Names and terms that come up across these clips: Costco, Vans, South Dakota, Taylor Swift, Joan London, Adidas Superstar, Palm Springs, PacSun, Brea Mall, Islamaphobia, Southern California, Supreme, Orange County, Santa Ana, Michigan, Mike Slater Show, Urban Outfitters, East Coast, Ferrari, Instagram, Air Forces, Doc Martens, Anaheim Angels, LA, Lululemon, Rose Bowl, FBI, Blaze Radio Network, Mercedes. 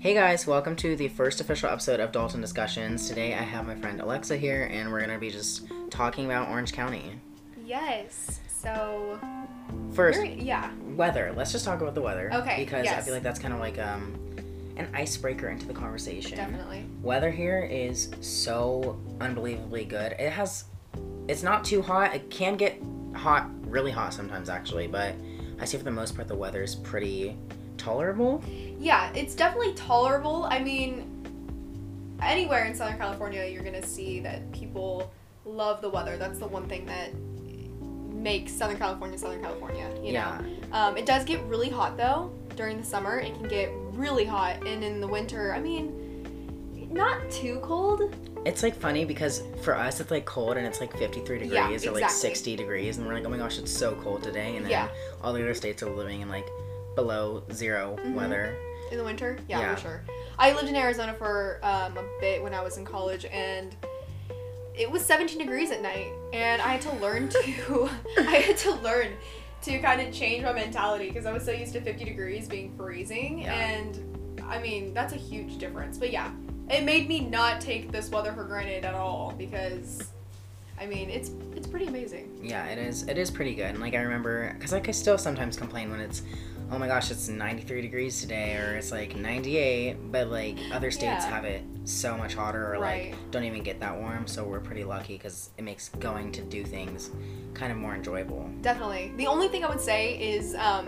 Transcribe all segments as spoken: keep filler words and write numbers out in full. Hey guys, welcome to the first official episode of Dalton Discussions. Today I have my friend Alexa here and we're going to be just talking about Orange County. Yes, so... First, yeah. weather. Let's just talk about the weather. Okay, Because yes. I feel like that's kind of like um, an icebreaker into the conversation. Definitely. Weather here is so unbelievably good. It has... It's not too hot. It can get hot, really hot sometimes actually, but I say for the most part the weather is pretty... tolerable? Yeah, it's definitely tolerable. I mean, anywhere in Southern California, you're going to see that people love the weather. That's the one thing that makes Southern California, Southern California, you yeah. know? Um, it does get really hot, though, during the summer. It can get really hot. And in the winter, I mean, not too cold. It's, like, funny because for us, it's, like, cold and it's, like, fifty-three degrees yeah, exactly. or, like, sixty degrees. And we're like, oh, my gosh, it's so cold today. And then yeah. all the other states are living in, like, below zero mm-hmm. weather in the winter yeah, yeah for sure. I lived in Arizona for um a bit when I was in college, and it was seventeen degrees at night, and I had to learn to I had to learn to kind of change my mentality because I was so used to fifty degrees being freezing yeah. and I mean that's a huge difference, but yeah, it made me not take this weather for granted at all because I mean, it's it's pretty amazing. Yeah, it is. It is pretty good. And, like, I remember... Because, like, I still sometimes complain when it's, oh, my gosh, it's ninety-three degrees today, or it's, like, ninety-eight. But, like, other states yeah. have it so much hotter or, right. like, don't even get that warm. So we're pretty lucky because it makes going to do things kind of more enjoyable. Definitely. The only thing I would say is um,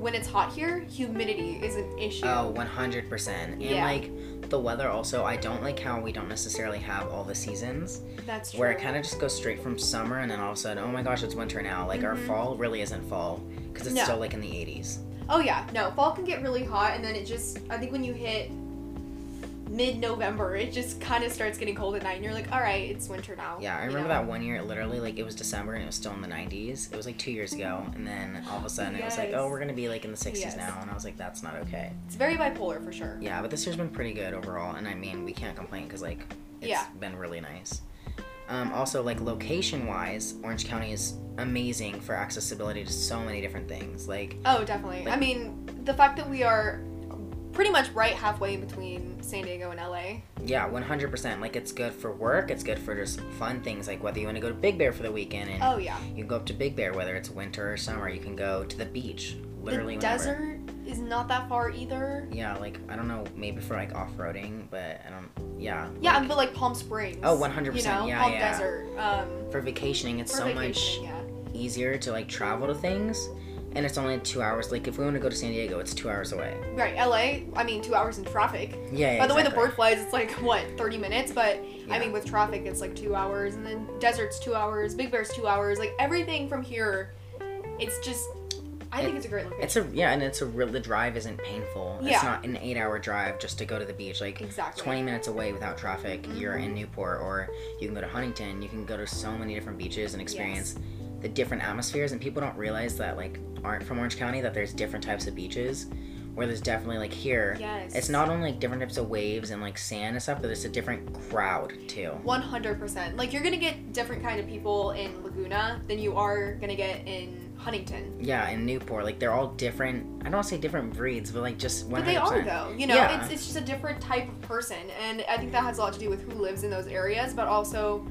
when it's hot here, humidity is an issue. Oh, one hundred percent. And, yeah. like... The weather also, I don't like how we don't necessarily have all the seasons. That's true. Where it kind of just goes straight from summer and then all of a sudden, oh my gosh, it's winter now. Like mm-hmm. our fall really isn't fall because it's no. still like in the eighties. Oh yeah, no, fall can get really hot and then it just, I think when you hit mid-November, it just kind of starts getting cold at night and you're like, all right, it's winter now. Yeah, I remember you know? that one year, it literally, like, it was December and it was still in the nineties. It was like two years ago and then all of a sudden yes. it was like, oh, we're going to be like in the sixties yes. now, and I was like, that's not okay. It's very bipolar for sure. Yeah, but this year's been pretty good overall, and I mean, we can't complain because, like, it's yeah. been really nice. Um, also, like, location-wise, Orange County is amazing for accessibility to so many different things. Like, oh, definitely. Like, I mean, the fact that we are... pretty much right halfway between San Diego and L A. Yeah, one hundred percent. Like, it's good for work. It's good for just fun things, like whether you want to go to Big Bear for the weekend. And oh, yeah. you can go up to Big Bear, whether it's winter or summer. You can go to the beach, literally The whenever. Desert is not that far either. Yeah, like, I don't know, maybe for, like, off-roading, but I don't, yeah. Yeah, like, but, like, Palm Springs. Oh, one hundred percent. You know, yeah, Palm yeah. Desert. Um, for vacationing, it's for so vacationing, much yeah. easier to, like, travel to things. And it's only two hours. Like, if we want to go to San Diego, it's two hours away. Right. L A, I mean, two hours in traffic. Yeah, yeah By the exactly. way the bird flies, it's like, what, thirty minutes? But, yeah. I mean, with traffic, it's like two hours. And then Desert's two hours. Big Bear's two hours. Like, everything from here, it's just, I it, think it's a great location. It's a, yeah, and it's a real, the drive isn't painful. Yeah. It's not an eight-hour drive just to go to the beach. Like, exactly. twenty minutes away without traffic, mm-hmm. you're in Newport. Or you can go to Huntington. You can go to so many different beaches and experience yes. the different atmospheres, and people don't realize that, like, aren't from Orange County, that there's different types of beaches, where there's definitely, like, here yes. it's not only like different types of waves and, like, sand and stuff, but it's a different crowd too. One hundred percent. Like, you're gonna get different kind of people in Laguna than you are gonna get in Huntington, yeah, in Newport. Like, they're all different, I don't want to say different breeds, but, like, just one hundred percent. But they are, though, you know. yeah. it's, it's just a different type of person, and I think that has a lot to do with who lives in those areas, but also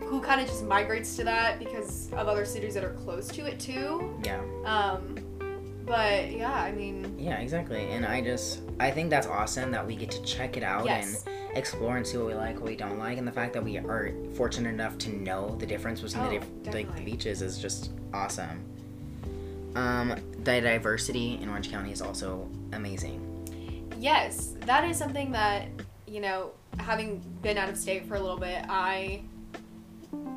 who kind of just migrates to that because of other cities that are close to it too. Yeah. Um, but yeah, I mean. Yeah, exactly. And I just, I think that's awesome that we get to check it out yes. and explore and see what we like, what we don't like, and the fact that we are fortunate enough to know the difference between oh, the diff- like the beaches is just awesome. Um, the diversity in Orange County is also amazing. Yes, that is something that, you know, having been out of state for a little bit, I.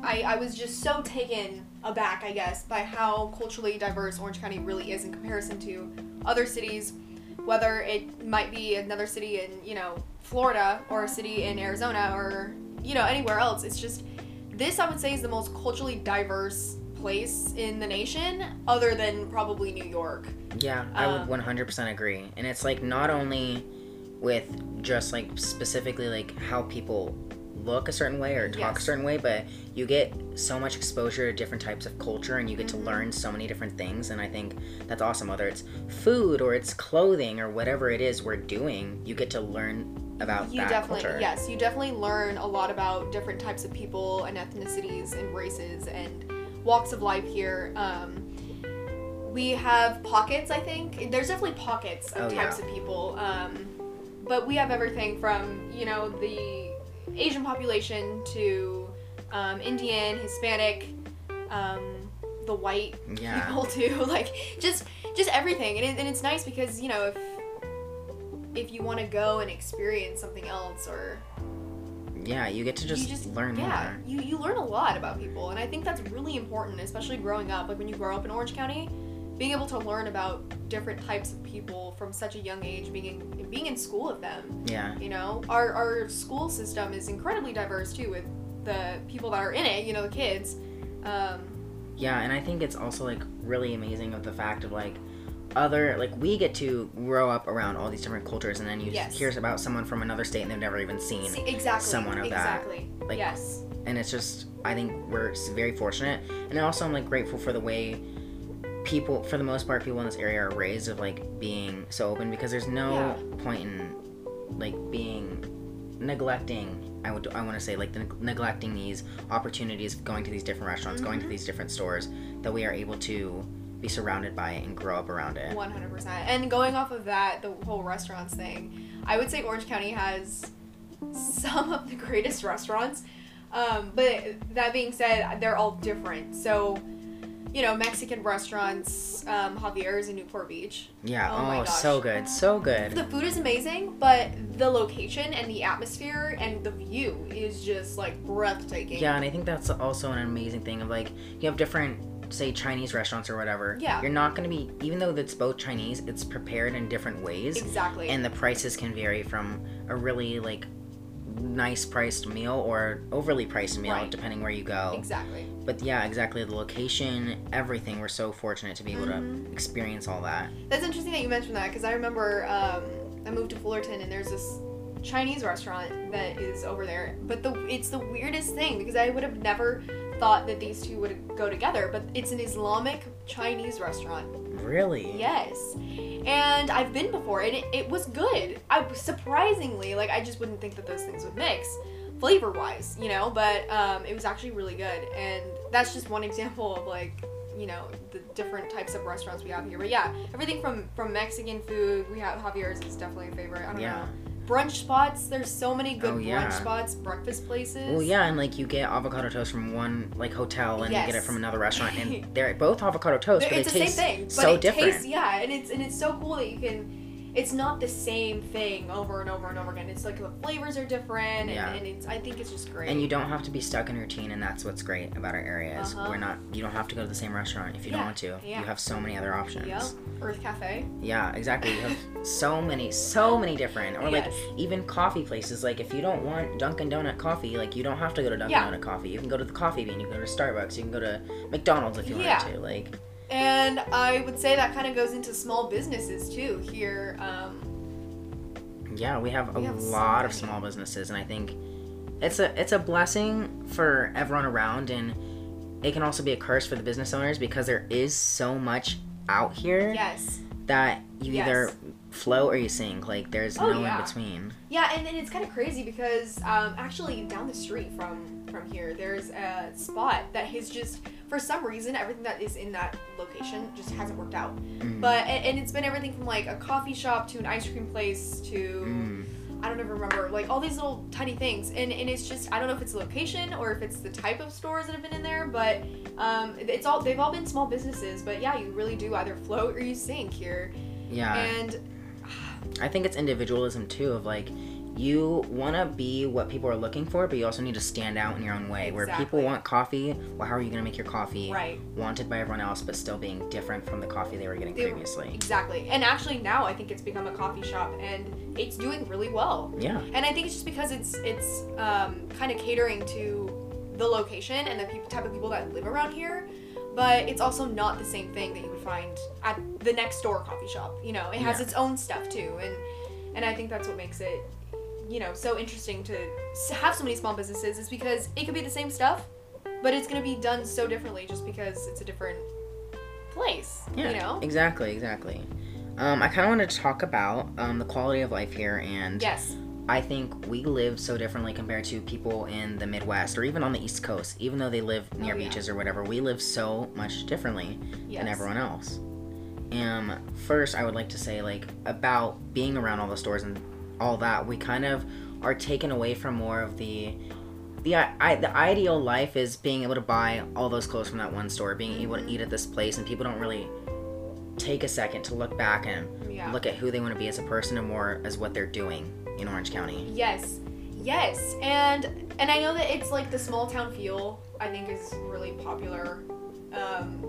I, I was just so taken aback, I guess, by how culturally diverse Orange County really is in comparison to other cities, whether it might be another city in, you know, Florida or a city in Arizona or, you know, anywhere else. It's just, this I would say is the most culturally diverse place in the nation other than probably New York. Yeah, I um, would one hundred percent agree. And it's like not only with just like specifically like how people look a certain way or talk yes. a certain way, but you get so much exposure to different types of culture, and you get mm-hmm. to learn so many different things. And I think that's awesome. Whether it's food or it's clothing or whatever it is we're doing, you get to learn about you that definitely, culture. Yes, you definitely learn a lot about different types of people and ethnicities and races and walks of life here. Um, we have pockets, I think. There's definitely pockets of oh, types yeah. of people. Um, but we have everything from, you know, the Asian population to um, Indian, Hispanic, um, the white yeah. people too. Like, just just everything. And, it, and it's nice because, you know, if if you want to go and experience something else or... Yeah, you get to just, just learn yeah, more. Yeah, you, you learn a lot about people. And I think that's really important, especially growing up. Like, when you grow up in Orange County, being able to learn about different types of people from such a young age, being in, being in school with them. Yeah. You know, our, our school system is incredibly diverse, too, with the people that are in it, you know, the kids. Um, yeah, and I think it's also, like, really amazing of the fact of, like, other, like, we get to grow up around all these different cultures, and then you yes. hear about someone from another state and they've never even seen See, exactly, someone of exactly. that. Like, yes. And it's just, I think we're very fortunate. And also, I'm, like, grateful for the way people, for the most part, people in this area are raised of, like, being so open, because there's no yeah. point in, like, being neglecting. I would, I want to say, like, the, neglecting these opportunities, going to these different restaurants, mm-hmm. going to these different stores, that we are able to be surrounded by it and grow up around it. one hundred percent. And going off of that, the whole restaurants thing, I would say Orange County has some of the greatest restaurants. Um, but that being said, they're all different. So, you know, Mexican restaurants, um, Javier's in Newport Beach. Yeah. Oh, oh my gosh. So good. So good. The food is amazing, but the location and the atmosphere and the view is just, like, breathtaking. Yeah, and I think that's also an amazing thing of, like, you have different, say, Chinese restaurants or whatever, yeah. you're not going to be, even though it's both Chinese, it's prepared in different ways. Exactly. And the prices can vary from a really, like, nice priced meal or overly priced meal, right. depending where you go. Exactly. But yeah, exactly. The location, everything. We're so fortunate to be able mm-hmm. to experience all that. That's interesting that you mentioned that, because I remember um, I moved to Fullerton, and there's this Chinese restaurant that is over there. But the it's the weirdest thing, because I would have never thought that these two would go together, but it's an Islamic Chinese restaurant. Really? Yes. And I've been before, and it, it was good. I surprisingly, like, I just wouldn't think that those things would mix flavor-wise, you know, but um, it was actually really good. And that's just one example of, like, you know, the different types of restaurants we have here. But yeah, everything from, from Mexican food, we have Javier's is definitely a favorite. I don't yeah. know. Brunch spots, there's so many good oh, yeah. brunch spots, breakfast places. Well, yeah, and, like, you get avocado toast from one, like, hotel, and yes. you get it from another restaurant, and they're both avocado toast, but it's they the taste same thing, so but it different. Tastes, yeah, and it's and it's so cool that you can, it's not the same thing over and over and over again. It's like the flavors are different, yeah. and, and it's I think it's just great. And you don't have to be stuck in routine, and that's what's great about our area is uh-huh. we're not, you don't have to go to the same restaurant if you yeah. don't want to. Yeah. You have so many other options. Yep. Earth Cafe. Yeah, exactly. You have so many, so many different, or yes. like even coffee places. Like, if you don't want Dunkin' Donut coffee, like, you don't have to go to Dunkin' yeah. Donut coffee. You can go to the Coffee Bean. You can go to Starbucks. You can go to McDonald's if you yeah. want to. Like, and I would say that kind of goes into small businesses too here. Um, yeah, we have we a have lot so of small businesses, and I think it's a it's a blessing for everyone around, and it can also be a curse for the business owners, because there is so much out here yes that you yes. either flow or you sink. Like, there's oh, no yeah. in between. Yeah, and then it's kind of crazy because um actually down the street from from here there's a spot that has just, for some reason, everything that is in that location just hasn't worked out. Mm. But and, and it's been everything from, like, a coffee shop to an ice cream place to mm. I don't even remember, like, all these little tiny things, and and it's just, I don't know if it's location or if it's the type of stores that have been in there, but um, it's all they've all been small businesses. But yeah, you really do either float or you sink here. Yeah, and I think it's individualism too, of, like, you want to be what people are looking for, but you also need to stand out in your own way. Exactly. Where people want coffee, well, how are you going to make your coffee right. wanted by everyone else, but still being different from the coffee they were getting they, previously? Exactly. And actually now I think it's become a coffee shop, and it's doing really well. Yeah. And I think it's just because it's it's um, kind of catering to the location and the pe- type of people that live around here. But it's also not the same thing that you would find at the next door coffee shop. You know, it has yeah. its own stuff too. And, and I think that's what makes it you know, so interesting to have so many small businesses is because it could be the same stuff, but it's going to be done so differently just because it's a different place, yeah, you know? Exactly, exactly. Um, I kind of want to talk about um, the quality of life here, and yes, I think we live so differently compared to people in the Midwest or even on the East Coast, even though they live near oh, yeah. beaches or whatever. We live so much differently yes. than everyone else. Um, first, I would like to say, like, about being around all the stores and all that, we kind of are taken away from more of the the I, the ideal life is being able to buy all those clothes from that one store, being mm-hmm. able to eat at this place, and people don't really take a second to look back and yeah. look at who they want to be as a person and more as what they're doing in Orange County. Yes, yes, and and I know that it's like the small town feel, I think, is really popular um,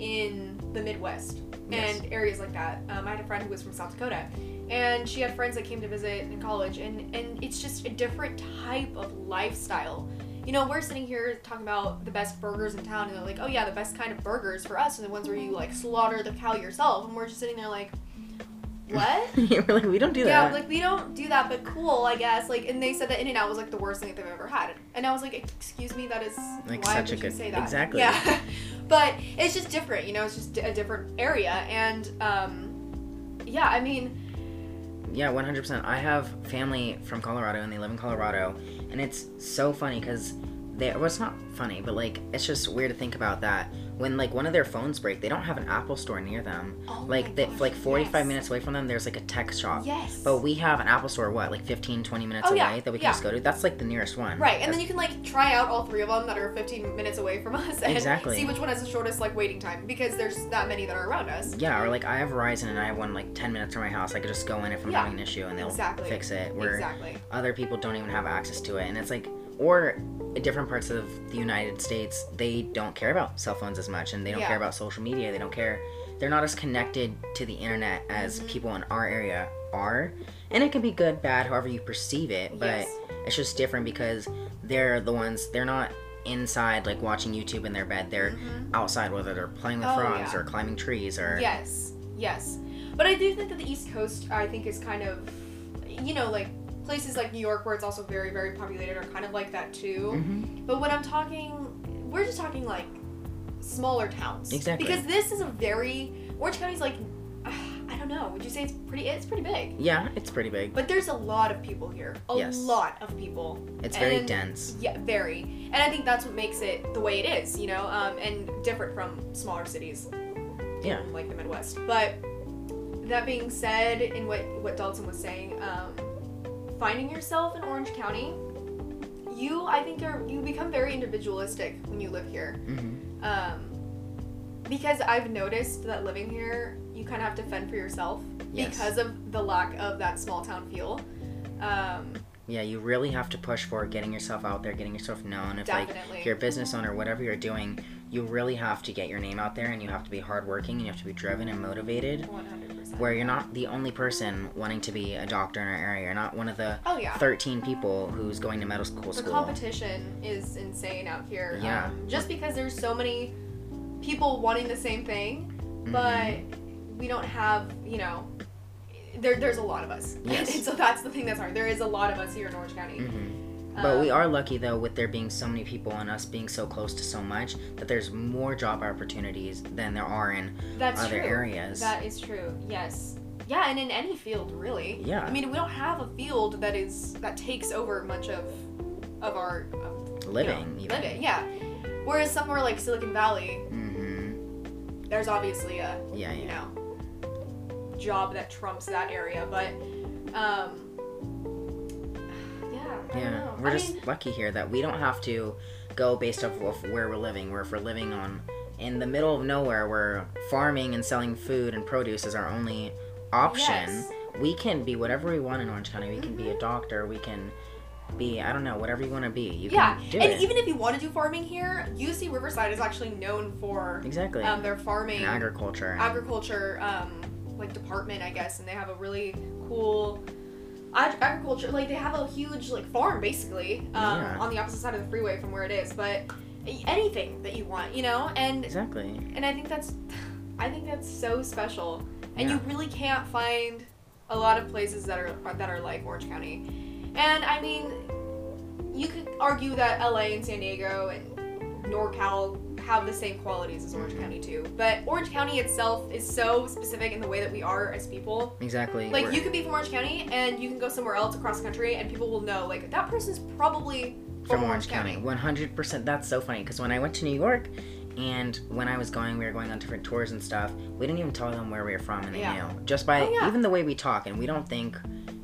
in the Midwest yes. and areas like that. Um, I had a friend who was from South Dakota, and she had friends that came to visit in college, and, and it's just a different type of lifestyle. You know, we're sitting here talking about the best burgers in town, and they're like, oh yeah, the best kind of burgers for us are the ones where you, like, slaughter the cow yourself, and we're just sitting there like, what? We're like, we don't do yeah, that. Yeah, like, we don't do that, but cool, I guess. Like, and they said that In-N-Out was, like, the worst thing that they've ever had. And I was like, excuse me, that is, like, why such would a good, you say that? Exactly. Yeah. But it's just different, you know, it's just a different area. And, um, yeah, I mean. Yeah, one hundred percent. I have family from Colorado, and they live in Colorado. And it's so funny because they, well, it's not funny, but, like, it's just weird to think about that. When, like, one of their phones break, they don't have an Apple store near them. Oh like, they, gosh, like forty-five yes. minutes away from them, there's, like, a tech shop. Yes. But we have an Apple store, what, like, fifteen, twenty minutes oh, away yeah. that we can yeah. just go to? That's, like, the nearest one. Right. And That's... then you can, like, try out all three of them that are fifteen minutes away from us and exactly. see which one has the shortest, like, waiting time because there's that many that are around us. Yeah. Or, like, I have Verizon and I have one, like, ten minutes from my house. I could just go in if I'm yeah. having an issue and they'll exactly. fix it. Where exactly. other people don't even have access to it. And it's, like, or different parts of the United States, they don't care about cell phones as much, and they don't yeah. care about social media. They don't care. They're not as connected to the internet as mm-hmm. people in our area are. And it can be good, bad, however you perceive it, but yes. it's just different because they're the ones, they're not inside, like, watching YouTube in their bed. They're mm-hmm. outside, whether they're playing with oh, frogs yeah. or climbing trees or... Yes, yes. But I do think that the East Coast, I think, is kind of, you know, like, places like New York, where it's also very, very populated, are kind of like that too. Mm-hmm. But when I'm talking, we're just talking like smaller towns. Exactly. Because this is a very, Orange County's like, uh, I don't know, would you say it's pretty, it's pretty big? Yeah, it's pretty big. But there's a lot of people here. A yes. lot of people. It's and, very dense. Yeah, very. And I think that's what makes it the way it is, you know, um, and different from smaller cities. Yeah. Like the Midwest. But that being said, and what, what Dalton was saying, um, finding yourself in Orange County, you, I think, are you become very individualistic when you live here. Mm-hmm. Um, because I've noticed that living here, you kind of have to fend for yourself yes. because of the lack of that small town feel. Um, yeah, you really have to push for getting yourself out there, getting yourself known. If, definitely. Like, you're a business owner, whatever you're doing, you really have to get your name out there, and you have to be hardworking, and you have to be driven and motivated. one hundred percent. Where you're not the only person wanting to be a doctor in our area. You're not one of the oh, yeah. thirteen people who's going to medical school. The competition is insane out here. Yeah. Um, just because there's so many people wanting the same thing, mm-hmm. but we don't have, you know, there, there's a lot of us. Yes. And so that's the thing that's hard. There is a lot of us here in Orange County. Mm-hmm. But we are lucky, though, with there being so many people and us being so close to so much, that there's more job opportunities than there are in That's other true. areas. That is true, yes. Yeah, and in any field, really. Yeah. I mean, we don't have a field that is that takes over much of of our... Of, living, you know, even. Living, yeah. Whereas somewhere like Silicon Valley, mm-hmm. there's obviously a, yeah, yeah. you know, job that trumps that area, but... um Yeah, we're I just mean, lucky here that we don't have to go based off of where we're living. Where if we're living on in the middle of nowhere, where farming and selling food and produce is our only option, yes. we can be whatever we want in Orange County. We mm-hmm. can be a doctor. We can be, I don't know, whatever you want to be. You yeah. can do and it. And even if you want to do farming here, U C Riverside is actually known for exactly um, their farming and agriculture, agriculture um, like department, I guess, and they have a really cool. Agriculture, like, they have a huge, like, farm, basically, um, yeah. on the opposite side of the freeway from where it is, but anything that you want, you know, and... Exactly. And I think that's, I think that's so special, and yeah. you really can't find a lot of places that are that are like Orange County. And I mean, you could argue that L A and San Diego and NorCal have the same qualities as Orange County too, but Orange County itself is so specific in the way that we are as people. Exactly. Like, we're... you could be from Orange County and you can go somewhere else across the country and people will know, like, that person's probably from, from Orange County. County. one hundred percent. That's so funny, because when I went to New York and when I was going, we were going on different tours and stuff, we didn't even tell them where we were from, and they yeah. knew. Just by oh, yeah. even the way we talk, and we don't think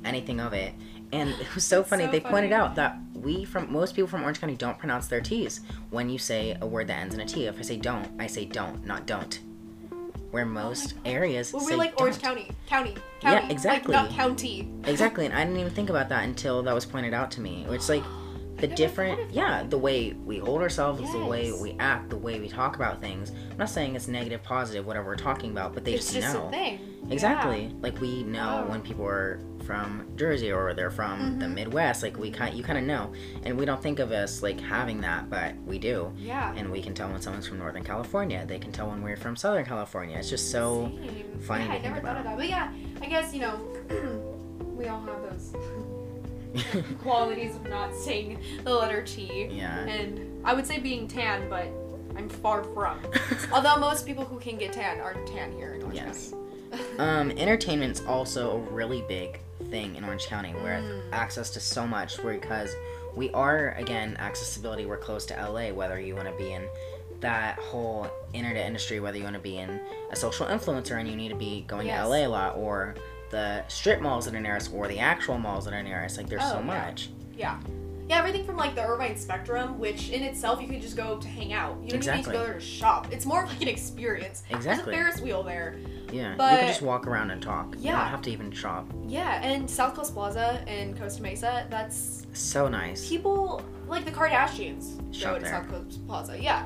anything of it. And it was so funny. So they funny. pointed out that we from most people from Orange County don't pronounce their T's. When you say a word that ends in a T, if I say don't, I say don't, not don't. Where most oh areas well, we're say like don't. Orange County, county, county. Yeah, exactly. Like, not county. Exactly, and I didn't even think about that until that was pointed out to me. It's like the different, yeah, the way we hold ourselves, yes. the way we act, the way we talk about things. I'm not saying it's negative, positive, whatever we're talking about, but they it's just, just know. It's just a thing. Exactly. Yeah. Like, we know oh. when people are from Jersey or they're from mm-hmm. the Midwest, like we kind, you kind of know, and we don't think of us like having that, but we do. Yeah. And we can tell when someone's from Northern California. They can tell when we're from Southern California. It's just so Same. funny yeah, to I think never about. Thought of that. But yeah, I guess, you know, we all have those qualities of not saying the letter T. Yeah. And I would say being tan, but I'm far from. Although most people who can get tan are tan here in Orange yes. County. um, entertainment's also a really big thing in Orange County, where mm. access to so much, because we are, again, accessibility, we're close to L A, whether you want to be in that whole internet industry, whether you want to be in a social influencer and you need to be going yes. to L A a lot, or the strip malls that are nearest, or the actual malls that are nearest, like there's oh, so yeah. much. Yeah. Yeah, everything from, like, the Irvine Spectrum, which in itself you can just go to hang out. You don't exactly. even need to go there to shop. It's more of, like, an experience. Exactly. There's a Ferris wheel there. Yeah, but you can just walk around and talk. Yeah. You don't have to even shop. Yeah, and South Coast Plaza and Costa Mesa, that's... so nice. People, like the Kardashians, shop go to there. South Coast Plaza, yeah.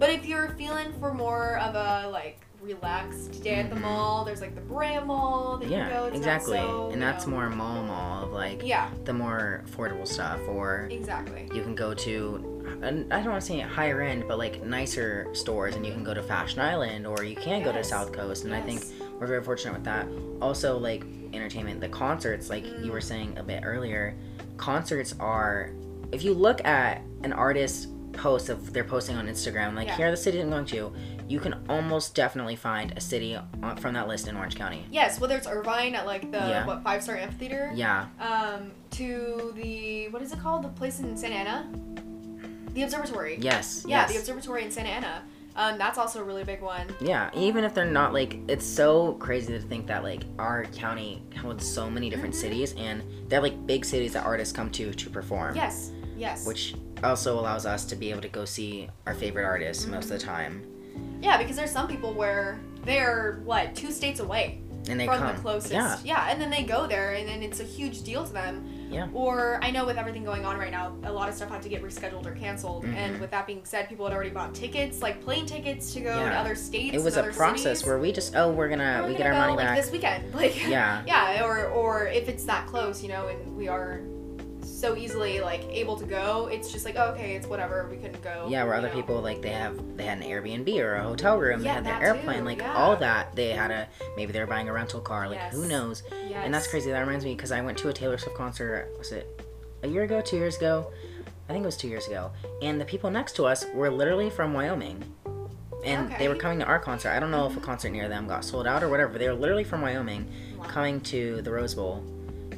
But if you're feeling for more of a, like, relaxed day at the mall, there's like the Brea Mall that yeah, you go to. Yeah, exactly. So, and that's know. more mall mall of like yeah. the more affordable stuff, or exactly. you can go to, I don't want to say higher end, but like nicer stores, and you can go to Fashion Island, or you can yes. go to South Coast, and yes. I think we're very fortunate with that. Also, like entertainment, the concerts, like mm. you were saying a bit earlier, concerts are, if you look at an artist's post of they're posting on Instagram, like yeah. here are the cities I'm going to, you can almost definitely find a city on, from that list in Orange County. Yes, whether it's Irvine at like the yeah. what Five Star Amphitheater. Yeah. Um, to the what is it called? The place in Santa Ana. The Observatory. Yes. Yeah, yes. The Observatory in Santa Ana. Um, that's also a really big one. Yeah, even if they're not like, it's so crazy to think that like our county holds so many different mm-hmm. cities, and they have like big cities that artists come to to perform. Yes. Yes. Which also allows us to be able to go see our favorite artists mm-hmm. most of the time. Yeah, because there's some people where they're, what, two states away and they from come. the closest. Yeah. yeah, and then they go there, and then it's a huge deal to them. Yeah. Or I know with everything going on right now, a lot of stuff had to get rescheduled or canceled. Mm-hmm. And with that being said, people had already bought tickets, like plane tickets to go yeah. to other states. It was a process cities. where we just, oh, we're gonna we're we get gonna our money like, back this weekend. Like yeah, yeah, or or if it's that close, you know, and we are so easily like able to go, it's just like, oh, okay, it's whatever, we couldn't go. Yeah, where other know. people like they have they had an Airbnb or a hotel room, yeah, they had their airplane, too. like yeah. all that. They had a maybe they were buying a rental car, like yes. who knows? Yes. And that's crazy. That reminds me, because I went to a Taylor Swift concert, was it a year ago, two years ago? I think it was two years ago. And the people next to us were literally from Wyoming. And okay. they were coming to our concert. I don't know mm-hmm. if a concert near them got sold out or whatever, but they were literally from Wyoming wow. coming to the Rose Bowl.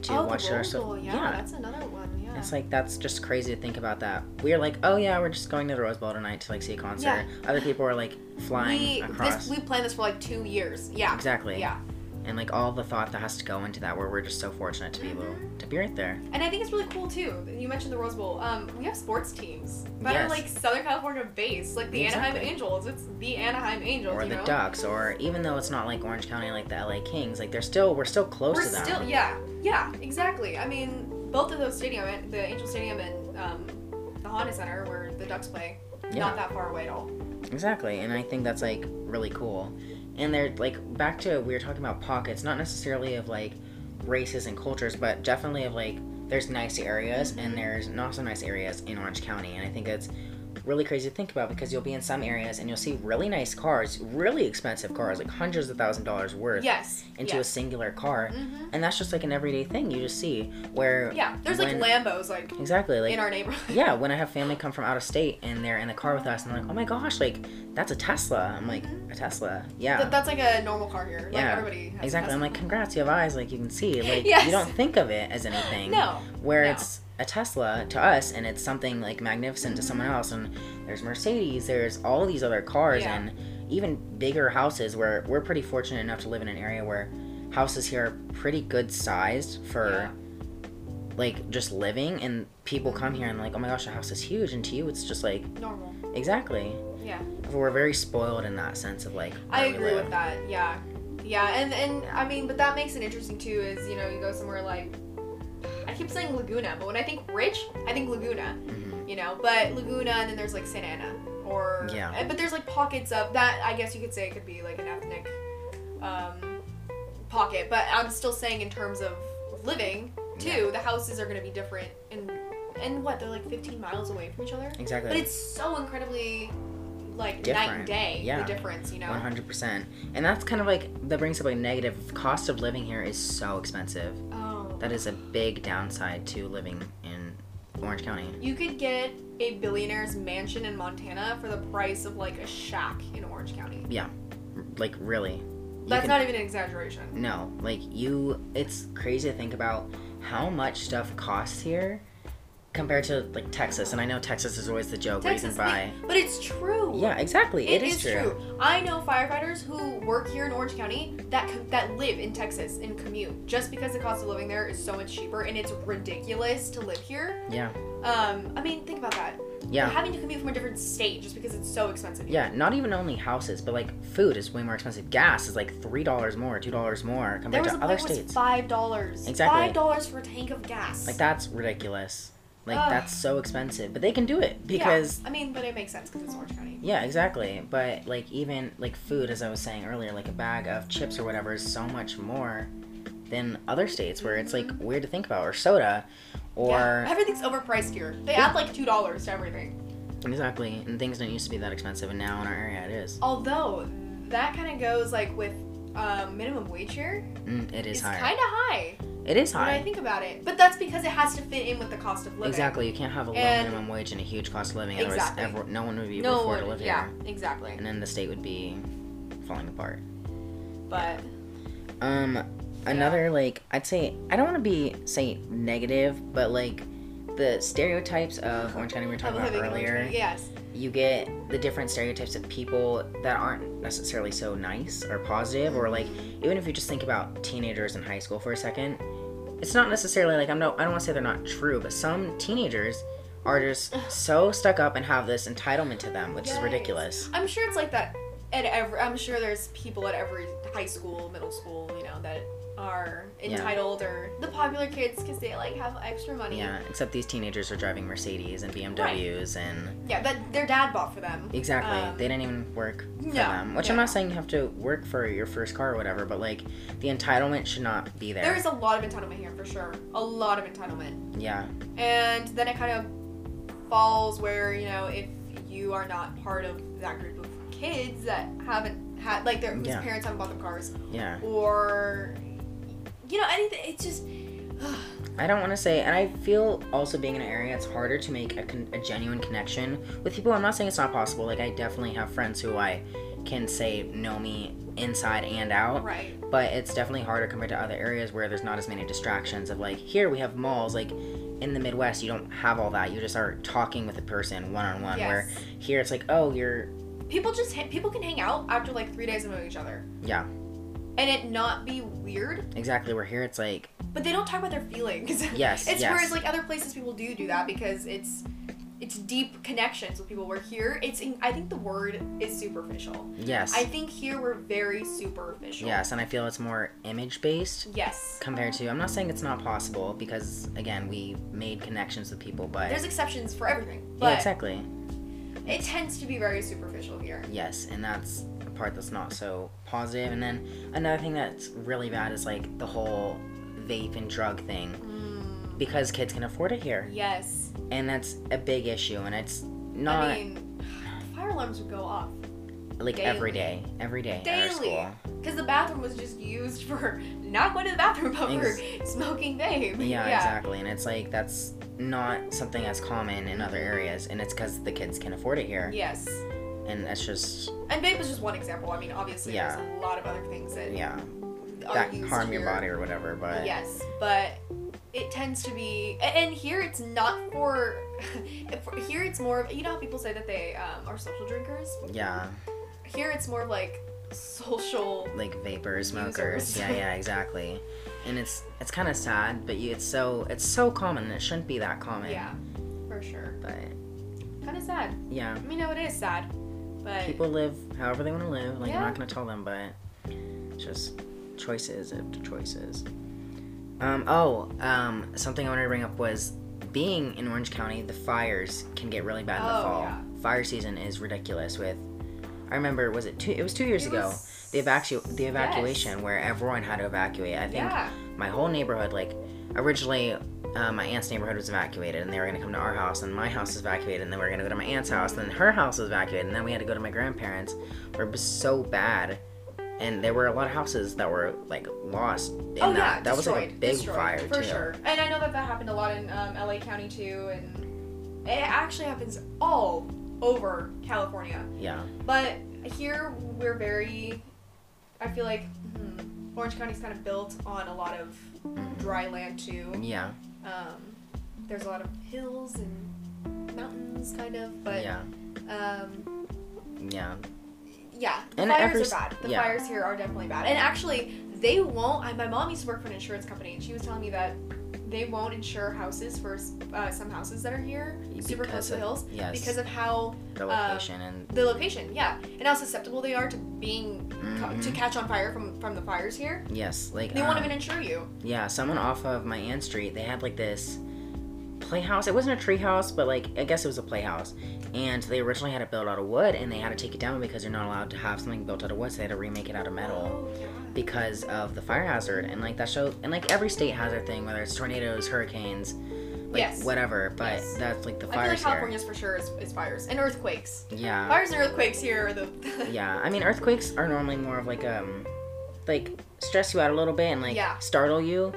to oh, watch the Rose Bowl, yeah, yeah, that's another one, yeah. It's like, that's just crazy to think about that. We are like, oh yeah, we're just going to the Rose Bowl tonight to like see a concert. Yeah. Other people are like flying we, across. This, we planned this for like two years, yeah. Exactly. Yeah. And like all the thought that has to go into that, where we're just so fortunate to be mm-hmm. able to be right there. And I think it's really cool too, you mentioned the Rose Bowl, um, we have sports teams that yes. are like Southern California based, like the exactly. Anaheim Angels, it's the Anaheim Angels, Or you the know? Ducks, or even though it's not like Orange County, like the L A Kings, like they're still, we're still close we're to them. We're still, yeah, yeah, exactly. I mean, both of those stadiums, the Angel Stadium and um, the Honda Center where the Ducks play, yeah. not that far away at all. Exactly, and I think that's like really cool. And they're, like, back to, we were talking about pockets, not necessarily of, like, races and cultures, but definitely of, like, there's nice areas, mm-hmm. and there's not so nice areas in Orange County, and I think that's really crazy to think about, because you'll be in some areas and you'll see really nice cars, really expensive cars, like hundreds of thousand dollars worth yes. into yes. a singular car. Mm-hmm. And that's just like an everyday thing you just see where... Yeah, there's when, like Lambos like, exactly, like in our neighborhood. Yeah, when I have family come from out of state and they're in the car with us and they're like, oh my gosh, like that's a Tesla. I'm like, mm-hmm. a Tesla? Yeah. Th- that's like a normal car here. Yeah. Like everybody has exactly. I'm like, congrats, you have eyes, like you can see. Like yes. you don't think of it as anything. No. Where no. it's... a Tesla to us, and it's something like magnificent to someone else, and there's Mercedes, there's all these other cars yeah. and even bigger houses, where we're pretty fortunate enough to live in an area where houses here are pretty good sized for yeah. like just living, and people come here and like, oh my gosh, the house is huge, and to you it's just like normal. Exactly. Yeah. We're very spoiled in that sense of like where I agree we live. With that. Yeah. Yeah, and and I mean, but that makes it interesting too, is, you know, you go somewhere like, I keep saying Laguna, but when I think rich, I think Laguna, mm-hmm. you know, but Laguna, and then there's like Santa Ana, or, yeah. but there's like pockets of that, I guess you could say it could be like an ethnic um, pocket, but I'm still saying in terms of living, too, yeah. the houses are going to be different, and, and what, they're like fifteen miles away from each other? Exactly. But it's so incredibly... like different. Night and day yeah. the difference, you know. One hundred percent. And that's kind of like, that brings up a negative, cost of living here is so expensive. Oh, that is a big downside to living in Orange County. You could get a billionaire's mansion in Montana for the price of like a shack in Orange County. Yeah, like really, that's can, not even an exaggeration. No, like you, it's crazy to think about how much stuff costs here compared to like Texas, and I know Texas is always the joke Texas, where you can buy, but it's true. Yeah, exactly. It, it is, is true. true. I know firefighters who work here in Orange County that that live in Texas and commute, just because the cost of living there is so much cheaper, and it's ridiculous to live here. Yeah. Um, I mean, think about that. Yeah. Having to commute from a different state just because it's so expensive. Yeah, not even only houses, but like food is way more expensive. Gas is like three dollars more, two dollars more compared to other states. There was a point where it was five dollars. Exactly. Five dollars for a tank of gas. Like that's ridiculous. Like, Ugh. that's so expensive. But they can do it because... Yeah. I mean, but it makes sense because it's Orange County. Yeah, exactly. But, like, even, like, food, as I was saying earlier, like, a bag of chips or whatever is so much more than other states where mm-hmm. it's, like, weird to think about. Or soda, or... Yeah. Everything's overpriced here. They yeah. add, like, two dollars to everything. Exactly. And things don't used to be that expensive, and now in our area it is. Although, that kind of goes, like, with um, minimum wage here. Mm, it is higher. It's kind of high. It is high. When I think about it. But that's because it has to fit in with the cost of living. Exactly. You can't have a low and minimum wage and a huge cost of living. Otherwise, exactly. everyone, no one would be able no to afford one, to live yeah, here. Yeah, exactly. And then the state would be falling apart. But. Um, another, yeah. like, I'd say, I don't want to be, say, negative, but, like, the stereotypes of Orange County we were talking about earlier. Yes. You get the different stereotypes of people that aren't necessarily so nice or positive, or like even if you just think about teenagers in high school for a second, it's not necessarily like I'm no I don't want to say they're not true, but some teenagers are just so stuck up and have this entitlement to them, which yes. is ridiculous. I'm sure it's like that at every. I'm sure there's people at every high school, middle school, you know, that are entitled yeah. or the popular kids because they like have extra money. Yeah, except these teenagers are driving Mercedes and B M Ws right. and yeah, that their dad bought for them. Exactly. Um, they didn't even work for yeah, them. Which yeah. I'm not saying you have to work for your first car or whatever, but like the entitlement should not be there. There is a lot of entitlement here for sure. A lot of entitlement. Yeah. And then it kind of falls where, you know, if you are not part of that group of kids that haven't had like their yeah. parents haven't bought them cars. Yeah. Or you know, anything, it's just... Ugh. I don't want to say, and I feel also being in an area, it's harder to make a, con- a genuine connection with people. I'm not saying it's not possible. Like, I definitely have friends who I can say know me inside and out. Right. But it's definitely harder compared to other areas where there's not as many distractions of, like, here we have malls. Like, in the Midwest, you don't have all that. You just are talking with a person one-on-one. Yes. Where here it's like, oh, you're... People just... Ha- people can hang out after, like, three days of knowing each other. Yeah. And it not be weird. Exactly. We're here. It's like. But they don't talk about their feelings. Yes. It's yes. whereas like other places people do do that because it's, it's deep connections with people. We're here. It's. In, I think the word is superficial. Yes. I think here we're very superficial. Yes, and I feel it's more image based. Yes. Compared to, I'm not saying it's not possible because again we made connections with people, but there's exceptions for everything. But yeah, exactly. It tends to be very superficial here. Yes, and that's. Part that's not so positive. And then another thing that's really bad is like the whole vape and drug thing mm. because kids can afford it here. Yes. And that's a big issue, and it's not. I mean, fire alarms would go off. Like daily. every day, every day. Daily. Because the bathroom was just used for not going to the bathroom, but Ex- for smoking vape. Yeah, yeah, exactly. And it's like, that's not something as common in other areas. And it's because the kids can afford it here. Yes. And that's just. And vape is just one example. I mean, obviously, yeah. there's a lot of other things that. Yeah. Are that used harm here. Your body or whatever, but. Yes, but it tends to be. And here it's not for. Here it's more of. You know how people say that they um, are social drinkers? Yeah. Here it's more like social, like vapor smokers. Users. Yeah, yeah, exactly. And it's it's kind of sad, but you, it's so it's so common. And it shouldn't be that common. Yeah, for sure. But kind of sad. Yeah. I mean, no, it is sad. But people live however they want to live. Like, yeah. I'm not gonna tell them, but just choices after choices. Um. Oh. Um. Something I wanted to bring up was being in Orange County. The fires can get really bad in oh, the fall. Yeah. Fire season is ridiculous with. I remember, was it two? It was two years it ago. Was, the evacu- the evacuation yes. where everyone had to evacuate. I think yeah. my whole neighborhood, like originally, uh, my aunt's neighborhood was evacuated, and they were gonna come to our house, and my house was evacuated, and then we were gonna go to my aunt's house, and then her house was evacuated, and then we had to go to my grandparents'. Where it was so bad, and there were a lot of houses that were like lost. In oh that. yeah, that was like a big destroyed, fire for too. sure. And I know that that happened a lot in um, L A County too, and it actually happens all over California. Yeah. But here we're very, I feel like hmm, Orange County's kind of built on a lot of dry land too. Yeah. Um, there's a lot of hills and mountains kind of, but yeah. Um, yeah. Yeah. The and fires every, are bad. The yeah. fires here are definitely bad. And actually, they won't. I, my mom used to work for an insurance company, and she was telling me that they won't insure houses for uh, some houses that are here, because super close to the hills, yes. because of how the location um, and the location, yeah, and how susceptible they are to being mm-hmm. ca- to catch on fire from from the fires here. Yes, like they um, won't even insure you. Yeah, someone off of my aunt's street, they had like this playhouse. It wasn't a tree house, but like I guess it was a playhouse, and they originally had it built out of wood, and they had to take it down because you're not allowed to have something built out of wood, so they had to remake it out of metal. Oh, yeah. Because of the fire hazard, and like that show, and like every state has their thing, whether it's tornadoes, hurricanes, like yes. whatever. But yes. that's like the fires. I feel like California's here. for sure is, is fires and earthquakes. Yeah, fires and earthquakes here are the. yeah, I mean earthquakes are normally more of like um, like stress you out a little bit and like yeah. startle you,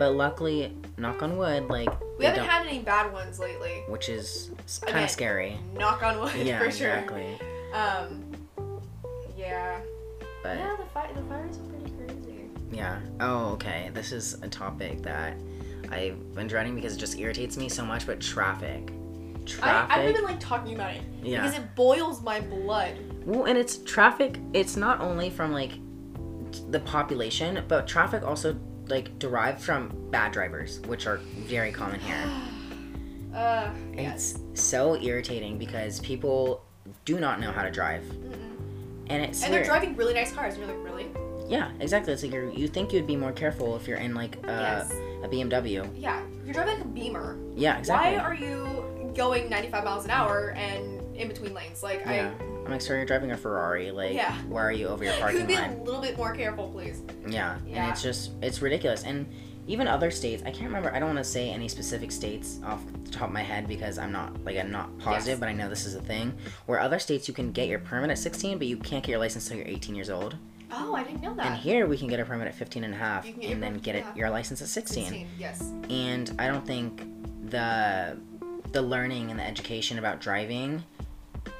but luckily, knock on wood, like we haven't don't... had any bad ones lately, which is kind of scary. Knock on wood, yeah, for sure. Exactly. Um, yeah. But yeah, the fi- the fires are pretty crazy. Yeah. Oh, okay. This is a topic that I've been dreading because it just irritates me so much, but traffic. Traffic. I, I've been, like, talking about it. Yeah. Because it boils my blood. Well, and it's traffic. It's not only from, like, the population, but traffic also, like, derived from bad drivers, which are very common here. uh, yes. It's so irritating because people do not know how to drive. Mm-mm. And it's and weird. They're driving really nice cars. And you're like, really? Yeah, exactly. It's like you're, you think you'd be more careful if you're in like a, yes. a B M W. Yeah, you're driving like a Beamer. Yeah, exactly. Why are you going ninety-five miles an hour and in between lanes? Like yeah. I, I'm like, sorry, you're driving a Ferrari. Like, yeah. why are you over your parking line? You could be a little bit more careful, please. Yeah. yeah, and it's just it's ridiculous. And even other states, I can't remember. I don't want to say any specific states off the top of my head because I'm not like I'm not positive, yes. but I know this is a thing. Where other states, you can get your permit at sixteen, but you can't get your license until you're eighteen years old. Oh, I didn't know that. And here we can get a permit at fifteen and a half, and then get it, your license at sixteen. sixteen, yes. And I don't think the the learning and the education about driving,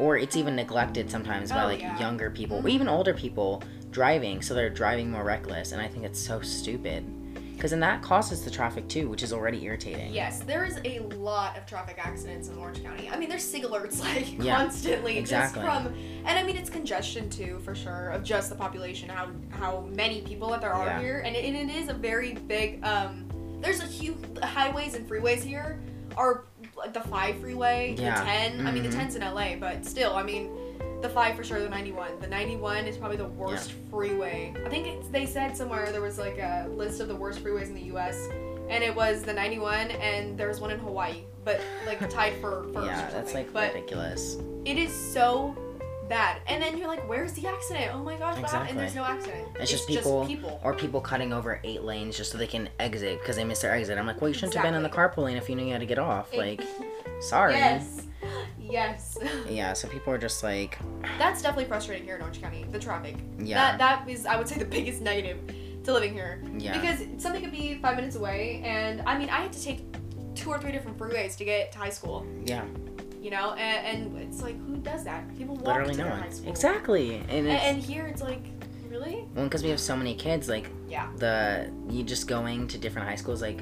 or it's even neglected sometimes by oh, like yeah. younger people, mm-hmm. or even older people driving, so they're driving more reckless, and I think it's so stupid. Because then that causes the traffic too, which is already irritating. Yes, there is a lot of traffic accidents in Orange County. I mean, there's sig alerts like yeah, constantly, exactly. just from, and I mean it's congestion too for sure of just the population, how how many people that there are yeah. here, and it, and it is a very big. Um, there's a huge highways and freeways here are the five freeway, yeah. the ten. Mm-hmm. I mean the ten's in L A, but still, I mean. The five for sure, the ninety-one. The ninety-one is probably the worst yeah. freeway. I think it's, they said somewhere there was like a list of the worst freeways in the U S and it was the ninety-one and there was one in Hawaii, but like tied for first. Yeah, or that's like but ridiculous. It is so bad. And then you're like, where's the accident? Oh my gosh, exactly. wow. And there's no accident. It's, it's just, people, just people. Or people cutting over eight lanes just so they can exit because they missed their exit. I'm like, well, you shouldn't exactly. have been in the carpool lane if you knew you had to get off. Like, sorry. Yes. Yes. Yeah, so people are just like... That's definitely frustrating here in Orange County, the traffic. Yeah. That That is, I would say, the biggest negative to living here. Yeah. Because something could be five minutes away, and, I mean, I had to take two or three different freeways to get to high school. Yeah. You know? And, and it's like, who does that? People walk Literally to no their one. high school. Exactly. And, it's... and here it's like... Really? Well, because we have so many kids, like, yeah. the you just going to different high schools, like,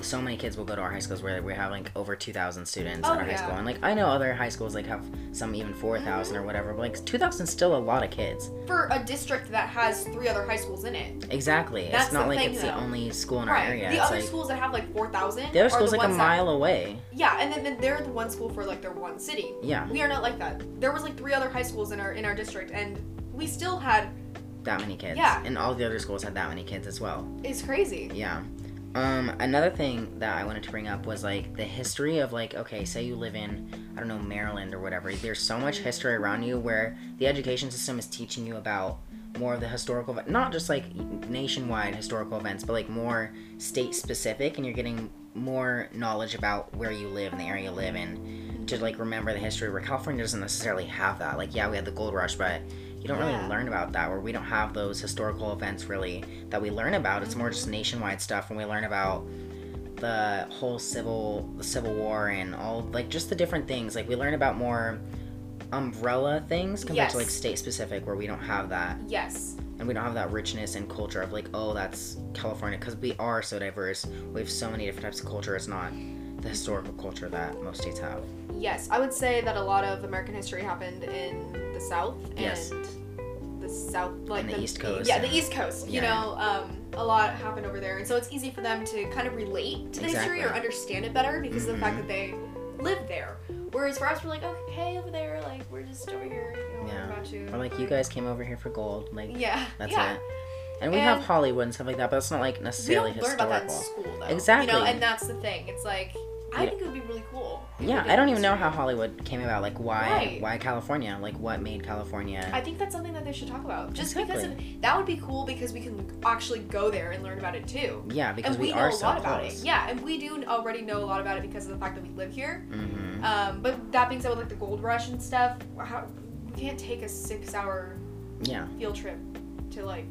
so many kids will go to our high schools where we have, like, over two thousand students oh, at our yeah. high school. And, like, I know other high schools, like, have some even four thousand mm-hmm. or whatever, but, like, two thousand is still a lot of kids. For a district that has three other high schools in it. Exactly. That's it's not like thing, it's though. the only school in our right. area. The it's other like, schools that have, like, four thousand The other school's, like, a mile that, away. Yeah, and then, then they're the one school for, like, their one city. Yeah. We are not like that. There was, like, three other high schools in our in our district, and we still had... that many kids. Yeah. And all the other schools had that many kids as well. It's crazy. Yeah. Um, another thing that I wanted to bring up was, like, the history of, like, okay, say you live in, I don't know, Maryland or whatever. There's so much history around you where the education system is teaching you about more of the historical, not just, like, nationwide historical events, but, like, more state-specific, and you're getting more knowledge about where you live and the area you live in to, like, remember the history, where California doesn't necessarily have that. Like, yeah, we had the gold rush, but... You don't yeah. really learn about that, where we don't have those historical events really that we learn about. It's mm-hmm. more just nationwide stuff, and we learn about the whole civil the Civil War and all, like, just the different things. Like, we learn about more umbrella things compared yes. to, like, state specific, where we don't have that. Yes. And we don't have that richness and culture of, like, oh, that's California, because we are so diverse. We have so many different types of culture. It's not the historical culture that most states have. Yes, I would say that a lot of American history happened in South and yes. the South, like the, the East Coast. Yeah, the East Coast. You yeah. know, um, a lot happened over there, and so it's easy for them to kind of relate to the exactly. history or understand it better because mm-hmm. of the fact that they live there. Whereas for us, we're like, okay, hey, over there, like, we're just over here. You know, yeah. What about you? Or like, you guys came over here for gold. Like, yeah, that's yeah. it. And we and have Hollywood and stuff like that, but it's not, like, necessarily we don't historical. Learn about that in school, though. Exactly. You know, and that's the thing. It's like. I yeah. think it would be really cool. Yeah, I don't even know how Hollywood came about. Like, why right. why California? Like, what made California? I think that's something that they should talk about. Just exactly. because of, that would be cool because we can actually go there and learn about it, too. Yeah, because we, we are so close. And we know a lot about it. Yeah, and we do already know a lot about it because of the fact that we live here. Mm-hmm. Um, but that being said, with, like, the gold rush and stuff, how, we can't take a six-hour yeah. field trip to, like,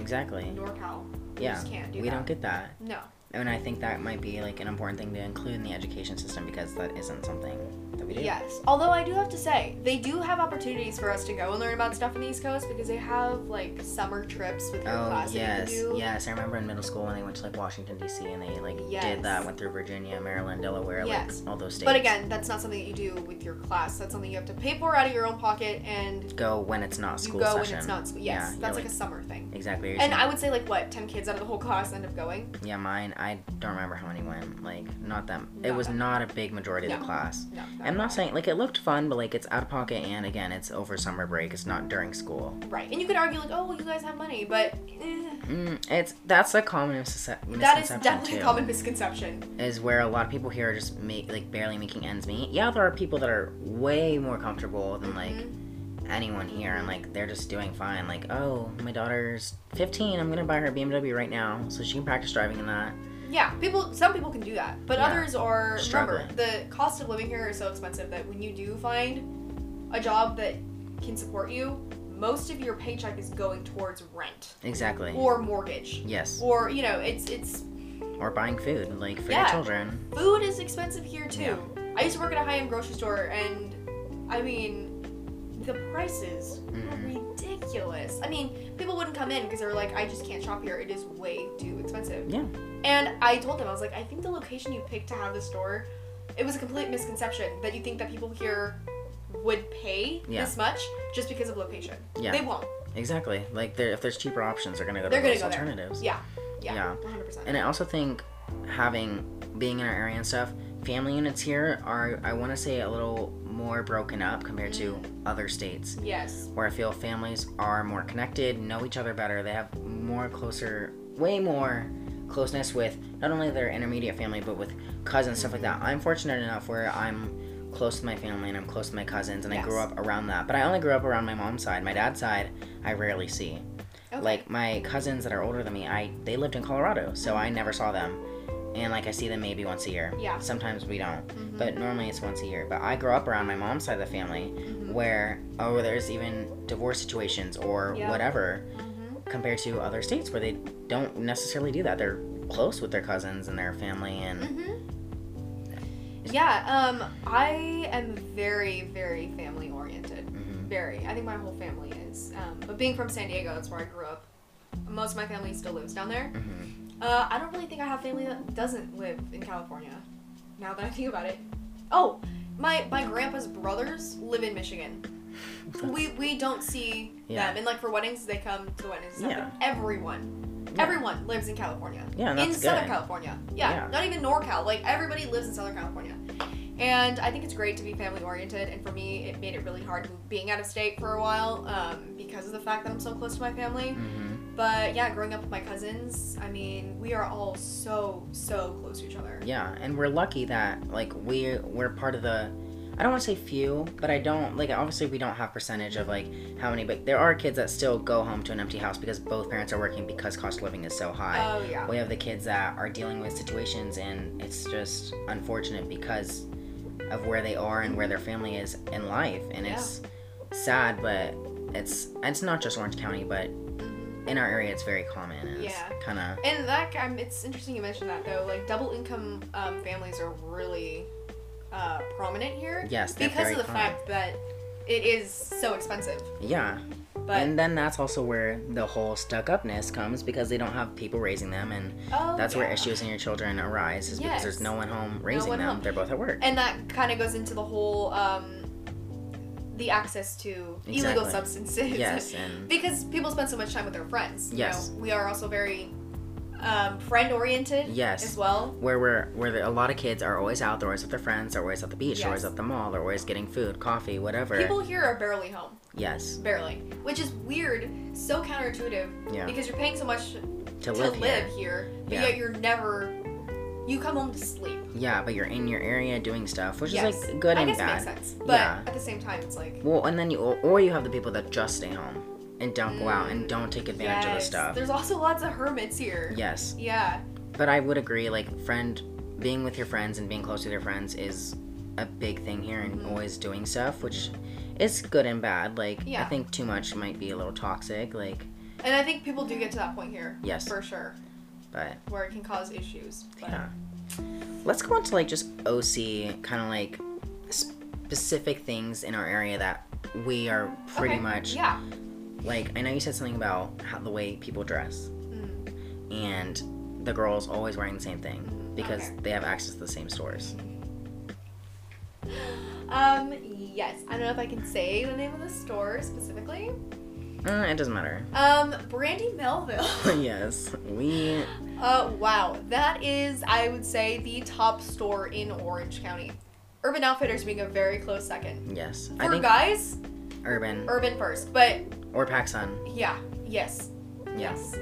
exactly. NorCal. Yeah, we just can't do we that. We don't get that. No. And I think that might be, like, an important thing to include in the education system because that isn't something that we do. Yes. Although I do have to say, they do have opportunities for us to go and learn about stuff in the East Coast because they have, like, summer trips with your oh, class yes. that you do. Yes. I remember in middle school when they went to, like, Washington, D C and they, like, yes. did that. Went through Virginia, Maryland, Delaware, yes. like, all those states. But again, that's not something that you do with your class. That's something you have to pay for out of your own pocket and... Go when it's not school you go session. When it's not school. Yes. Yeah, that's, like, like, a summer thing. Exactly. And saying. I would say, like, what, ten kids out of the whole class end up going? Yeah, mine... I don't remember how many went, like, not that, not it was that. Not a big majority no. of the class. No, no, I'm not saying, like, it looked fun, but, like, it's out of pocket, and, again, it's over summer break, it's not during school. Right, and you could argue, like, oh, well, you guys have money, but, eh. Mm, it's, that's a common misconception, That is definitely too, a common misconception. Is where a lot of people here are just, make, like, barely making ends meet. Yeah, there are people that are way more comfortable than, like, mm-hmm. anyone here, and, like, they're just doing fine. Like, oh, my daughter's fifteen, I'm gonna buy her a B M W right now so she can practice driving in that. Yeah, people, some people can do that, but yeah. others are struggling. Remember, the cost of living here is so expensive that when you do find a job that can support you, most of your paycheck is going towards rent. Exactly. Or mortgage. Yes. Or, you know, it's it's or buying food, like, for yeah. your children. Food is expensive here too. Yeah. I used to work at a high-end grocery store, and I mean, the prices are ridiculous. I mean, people wouldn't come in because they were like, I just can't shop here. It is way too expensive. Yeah. And I told them, I was like, I think the location you picked to have the store, it was a complete misconception that you think that people here would pay yeah. this much just because of location. Yeah. They won't. Exactly. Like, if there's cheaper options, they're going to go to those go alternatives. There. Yeah. Yeah. Yeah. one hundred percent. And I also think having, being in our area and stuff, family units here are, I want to say, a little more broken up compared to other states. Yes. Where I feel families are more connected, know each other better. They have more closer, way more closeness with not only their immediate family, but with cousins, stuff like that. I'm fortunate enough where I'm close to my family and I'm close to my cousins, and yes. I grew up around that. But I only grew up around my mom's side. My dad's side, I rarely see. Okay. Like, my cousins that are older than me, I they lived in Colorado, so I never saw them. and like I see them maybe once a year. Yeah. Sometimes we don't, mm-hmm. but normally it's once a year. But I grew up around my mom's side of the family, mm-hmm. where oh, there's even divorce situations or yeah. whatever, mm-hmm. compared to other states where they don't necessarily do that. They're close with their cousins and their family and. Mm-hmm. Yeah, um, I am very, very family oriented. Mm-hmm. Very. I think my whole family is. Um, but being from San Diego, that's where I grew up. Most of my family still lives down there. Mm-hmm. Uh, I don't really think I have family that doesn't live in California. Now that I think about it. Oh, my my grandpa's brothers live in Michigan. we we don't see yeah. them, and like for weddings, they come to the weddings. Yeah. Everyone. Everyone lives in California. Yeah, and that's good. In Southern California. Yeah, yeah. Not even NorCal. Like, everybody lives in Southern California. And I think it's great to be family-oriented. And for me, it made it really hard being out of state for a while um, because of the fact that I'm so close to my family. Mm-hmm. But, yeah, growing up with my cousins, I mean, we are all so, so close to each other. Yeah, and we're lucky that, like, we, we're part of the... I don't want to say few, but I don't, like, obviously we don't have percentage of, like, how many, but there are kids that still go home to an empty house because both parents are working because cost of living is so high. Oh, yeah. We have the kids that are dealing with situations, and it's just unfortunate because of where they are and where their family is in life, and yeah. it's sad, but it's, it's not just Orange County, but in our area, it's very common. It's yeah. kind of... And that, um, it's interesting you mentioned that, though, like, double-income um, families are really... Uh, prominent here. Yes, because of the common. fact that it is so expensive. Yeah, but and then that's also where the whole stuck-upness comes because they don't have people raising them, and oh, that's yeah. where issues in your children arise is yes. because there's no one home raising no one them. Home. They're both at work, and that kind of goes into the whole um, the access to exactly. illegal substances. Yes, and because people spend so much time with their friends. Yes, you know, we are also very. Um, friend-oriented yes. as well. Where we're, where the, a lot of kids are always out, they're always with their friends, they're always at the beach, yes. they're always at the mall, they're always getting food, coffee, whatever. People here are barely home. Yes. Barely. Which is weird, so counterintuitive, yeah. because you're paying so much to, to live, live here, here but yeah. yet you're never... You come home to sleep. Yeah, but you're in your area doing stuff, which yes. is like good I and guess bad. It makes sense, but yeah. at the same time it's like... Well, and then you... Or you have the people that just stay home. And don't go out and don't take advantage yes. of the stuff. There's also lots of hermits here. Yes. Yeah. But I would agree, like, friend, being with your friends and being close to their friends is a big thing here and mm-hmm. always doing stuff, which is good and bad. Like, yeah. I think too much might be a little toxic. Like. And I think people do get to that point here. Yes. For sure. But. Where it can cause issues. But. Yeah. Let's go into, like, just O C, kind of, like, specific things in our area that we are pretty okay. much. Yeah. Like, I know you said something about how the way people dress. Mm. And the girls always wearing the same thing because okay. they have access to the same stores. Um, yes. I don't know if I can say the name of the store specifically. Uh, it doesn't matter. Um, Brandy Melville. Yes. We... Uh, wow. That is, I would say, the top store in Orange County. Urban Outfitters being a very close second. Yes. For I think guys... Urban. Urban first, but... Or PacSun. Yeah. Yes. Yes.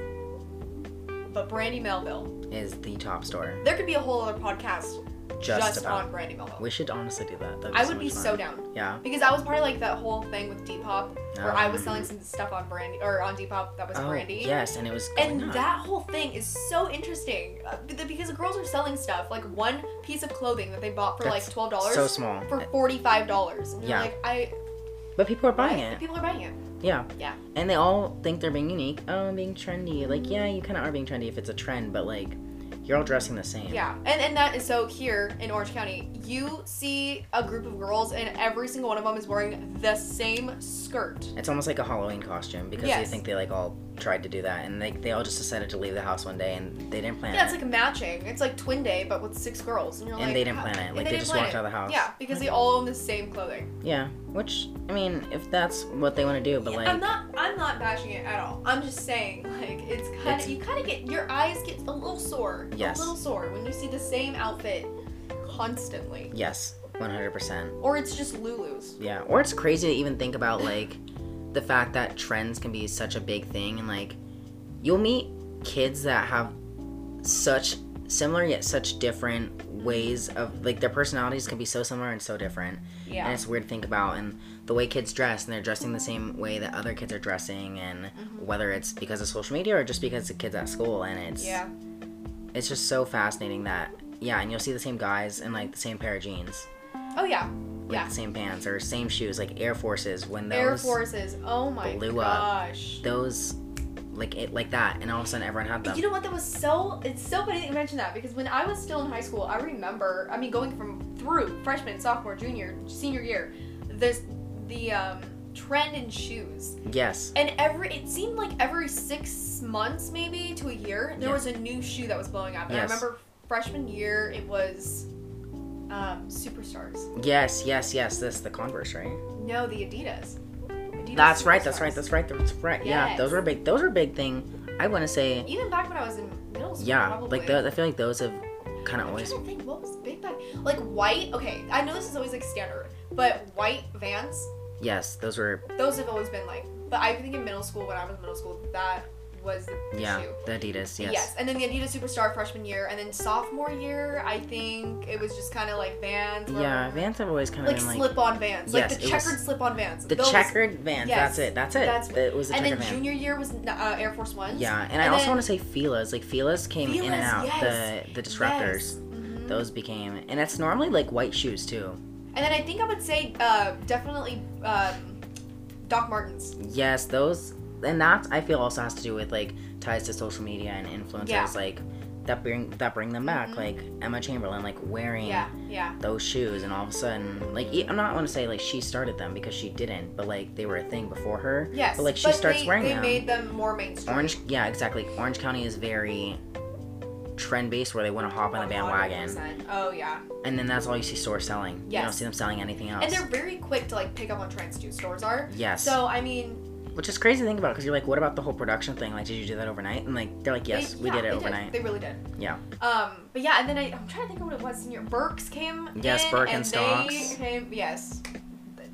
But Brandy Melville is the top store. There could be a whole other podcast just, just on Brandy Melville. We should honestly do that. That I would so be fun. so down. Yeah. Because I was part of like that whole thing with Depop, where um, I was selling some stuff on Brandy or on Depop that was oh, Brandy. Yes, and it was. And up. that whole thing is so interesting because the girls are selling stuff like one piece of clothing that they bought for That's like twelve dollars. So small. For forty five dollars. Yeah. Like I. But people are buying right. it. People are buying it. Yeah. Yeah. And they all think they're being unique. Oh, I'm being trendy. Like, yeah, you kind of are being trendy if it's a trend, but, like, you're all dressing the same. Yeah. And and that is so here in Orange County, you see a group of girls, and every single one of them is wearing the same skirt. It's almost like a Halloween costume because yes. they think they, like, all tried to do that, and they, they all just decided to leave the house one day, and they didn't plan yeah, it. Yeah, it's like a matching. It's like twin day, but with six girls. And you're and like, they didn't plan it. Like, they, they just walked it. out of the house. Yeah, because they all own the same clothing. Yeah. Which, I mean, if that's what they want to do, but yeah, like... I'm not I'm not bashing it at all. I'm just saying, like, it's kind of... You kind of get... Your eyes get a little sore. Yes. A little sore when you see the same outfit constantly. Yes, one hundred percent. Or it's just Lulu's. Yeah, or it's crazy to even think about, like, the fact that trends can be such a big thing. And, like, you'll meet kids that have such similar yet such different ways of, like, their personalities can be so similar and so different. Yeah. And it's weird to think about, and the way kids dress, and they're dressing the same way that other kids are dressing, and mm-hmm. whether it's because of social media or just because of kids at school, and it's yeah. it's just so fascinating that, yeah, and you'll see the same guys in, like, the same pair of jeans. Oh, yeah. With yeah. the same pants or same shoes, like Air Forces. When those Air Forces, oh my blew gosh. Up, those, like it, like that, and all of a sudden everyone had them. You know what? That was so. It's so funny that you mentioned that because when I was still in high school, I remember. I mean, going from through freshman, sophomore, junior, senior year, there's the um, trend in shoes. Yes. And every it seemed like every six months, maybe to a year, there yeah. was a new shoe that was blowing up. And yes. I remember freshman year, it was. Um, Superstars. Yes, yes, yes. This the Converse, right? No, the Adidas. Adidas that's Superstars. right. That's right. That's right. That's right. Yes. Yeah, those were big. Those were big thing. I want to say. Even back when I was in middle school. Yeah, probably. Like those, I feel like those have kind of always. I'm trying to think what was big back. Like white. Okay, I know this is always like standard, but white Vans. Yes, those were. Those have always been like. But I think in middle school, when I was in middle school, that was the yeah, shoe. The Adidas, yes. Yes, and then the Adidas Superstar freshman year, and then sophomore year, I think it was just kind of like Vans. Yeah, Vans have always kind of like been like... Like slip-on Vans. Yes, like the checkered slip-on Vans. The Those, checkered Vans, yes, that's it, that's it. That's, it was the and then van. Junior year was uh, Air Force Ones. Yeah, and, and I then, also want to say Fila's. Like Fila's came Fila's, in and out, yes, the, the disruptors. Yes. Mm-hmm. Those became... And it's normally like white shoes, too. And then I think I would say uh, definitely um, Doc Martens. Yes, those... And that, I feel, also has to do with, like, ties to social media and influencers, yeah. like, that bring that bring them back. Mm-hmm. Like, Emma Chamberlain, like, wearing yeah, yeah. those shoes, and all of a sudden, like, I'm not going to say, like, she started them, because she didn't, but, like, they were a thing before her. Yes. But, like, she but starts they, wearing they them. They made them more mainstream. Orange, yeah, exactly. Orange County is very trend-based, where they want to hop on the bandwagon. one hundred percent. Oh, yeah. And then that's all you see stores selling. Yes. You don't see them selling anything else. And they're very quick to, like, pick up on trends, too. Stores are. Yes. So, I mean... Which is crazy to think about, because you're like, what about the whole production thing? Like, did you do that overnight? And, like, they're like, yes, they, yeah, we did it they overnight. Did. They really did. Yeah. Um, but, yeah, and then I, I'm trying to think of what it was. Senior Burks came Yes, Birkenstocks. And yes.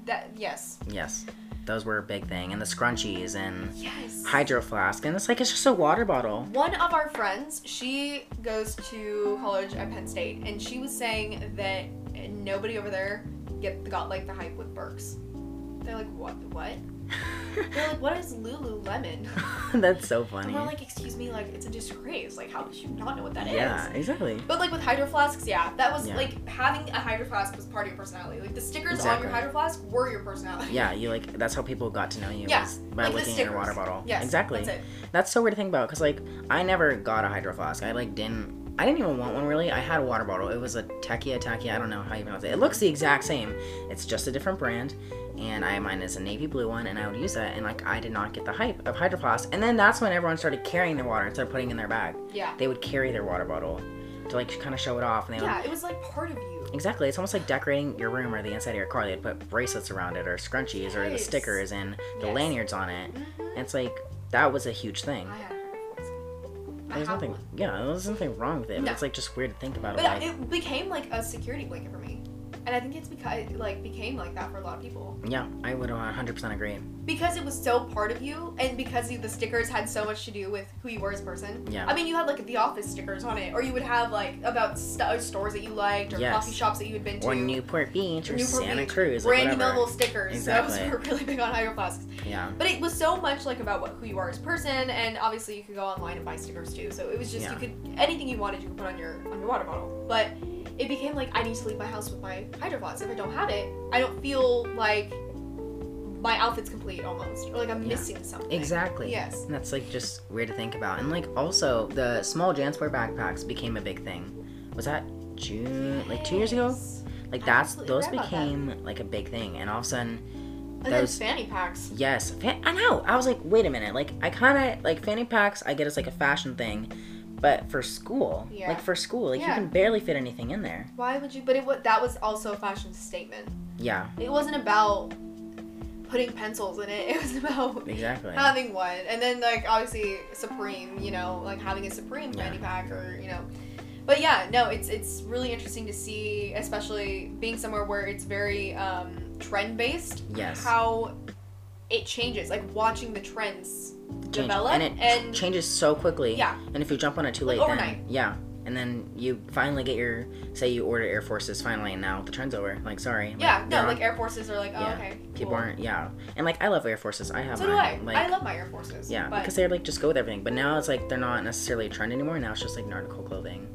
That, yes. Yes. Those were a big thing. And the scrunchies and yes. Hydro Flask. And it's like, it's just a water bottle. One of our friends, she goes to college at Penn State, and she was saying that nobody over there get got, like, the hype with Burks. They're like, what? What? They're like, what is Lululemon? That's so funny. And we're like, excuse me, like, it's a disgrace. Like, how did you not know what that yeah, is? Yeah, exactly. But, like, with Hydro Flasks, yeah. That was, yeah. like, having a Hydro Flask was part of your personality. Like, the stickers exactly. on your Hydro Flask were your personality. Yeah, you, like, that's how people got to know you. Yeah. Was by like looking at your water bottle. Yes, exactly. That's it. That's so weird to think about, because, like, I never got a Hydro Flask. I, like, didn't... I didn't even want one, really. I had a water bottle. It was a Tekia Tekia. I don't know how you pronounce it. It looks the exact same. It's just a different brand. And I mine is a navy blue one, and I would use that. And, like, I did not get the hype of Hydro Flask. And then that's when everyone started carrying their water instead of putting it in their bag. Yeah. They would carry their water bottle to, like, kind of show it off. And they yeah, would... it was, like, part of you. Exactly. It's almost like decorating your room or the inside of your car. They'd put bracelets around it or scrunchies yes. or the stickers and the yes. lanyards on it. Mm-hmm. And it's, like, that was a huge thing. I There's nothing, one. yeah, there's nothing wrong with it. No. It's like just weird to think about. But it, like, it became like a security blanket for me, and I think it's because it like became like that for a lot of people. Yeah, I would one hundred percent agree. Because it was so part of you, and because you, the stickers had so much to do with who you were as a person. Yeah. I mean, you had like the office stickers on it, or you would have like about st- stores that you liked, or yes. coffee shops that you had been to, or Newport Beach, or Newport Santa Beach. Cruz, like Randy Melville stickers. Exactly. So those were really big on Hydro Flasks. Yeah. But it was so much like about what, who you are as a person, and obviously you could go online and buy stickers too. So it was just yeah. you could anything you wanted you could put on your on your water bottle, but. It became like, I need to leave my house with my Hydro Flask. If I don't have it, I don't feel like my outfit's complete almost. Or like I'm yeah. missing something. Exactly. Yes. And that's like just weird to think about. And like also, the small Jansport backpacks became a big thing. Was that June, yes. like two years ago? Like that's, those became that. like a big thing. And all of a sudden, and those fanny packs. Yes. Fan- I know. I was like, wait a minute. Like I kind of, like fanny packs, I get as like a fashion thing. But for school, yeah. like for school, like yeah. you can barely fit anything in there. Why would you? But it that was also a fashion statement. Yeah. It wasn't about putting pencils in it. It was about exactly. having one. And then like obviously Supreme, you know, like having a Supreme fanny yeah. pack or you know. But yeah, no, it's it's really interesting to see, especially being somewhere where it's very um, trend based. Yes. How it changes, like watching the trends. Change. Develop and it and changes so quickly. Yeah. And if you jump on it too late, like overnight. Then yeah. and then you finally get your, say you order Air Forces finally, and now the turn's over. Like, sorry. Yeah, like, no, like Air Forces are like, oh, yeah. okay. People cool. aren't, yeah. And like, I love Air Forces. I have so mine. do I. Like, I love my Air Forces. Yeah, but... because they're like, just go with everything. But now it's like, they're not necessarily a trend anymore. Now it's just like nautical clothing.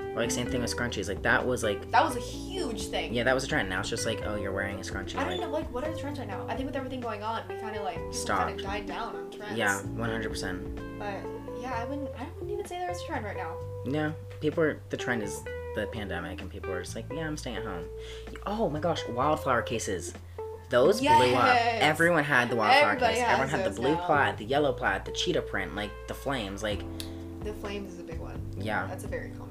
Or like, same thing with scrunchies. Like, that was like... That was a huge thing. Yeah, that was a trend. Now it's just like, oh, you're wearing a scrunchie. I don't like, know, like, what are the trends right now? I think with everything going on, we kind of like... Stopped. Kind of died down on trends. Yeah, one hundred percent. But, yeah, I wouldn't I wouldn't even say there's a trend right now. Yeah. People are... The trend is the pandemic, and people are just like, yeah, I'm staying at home. Oh, my gosh. Wildflower cases. Those yes. blew up. Everyone had the wildflower Everybody case. Everyone had the blue now. plaid, the yellow plaid, the cheetah print, like, the flames, like... The flames is a big one. Yeah. That's a very common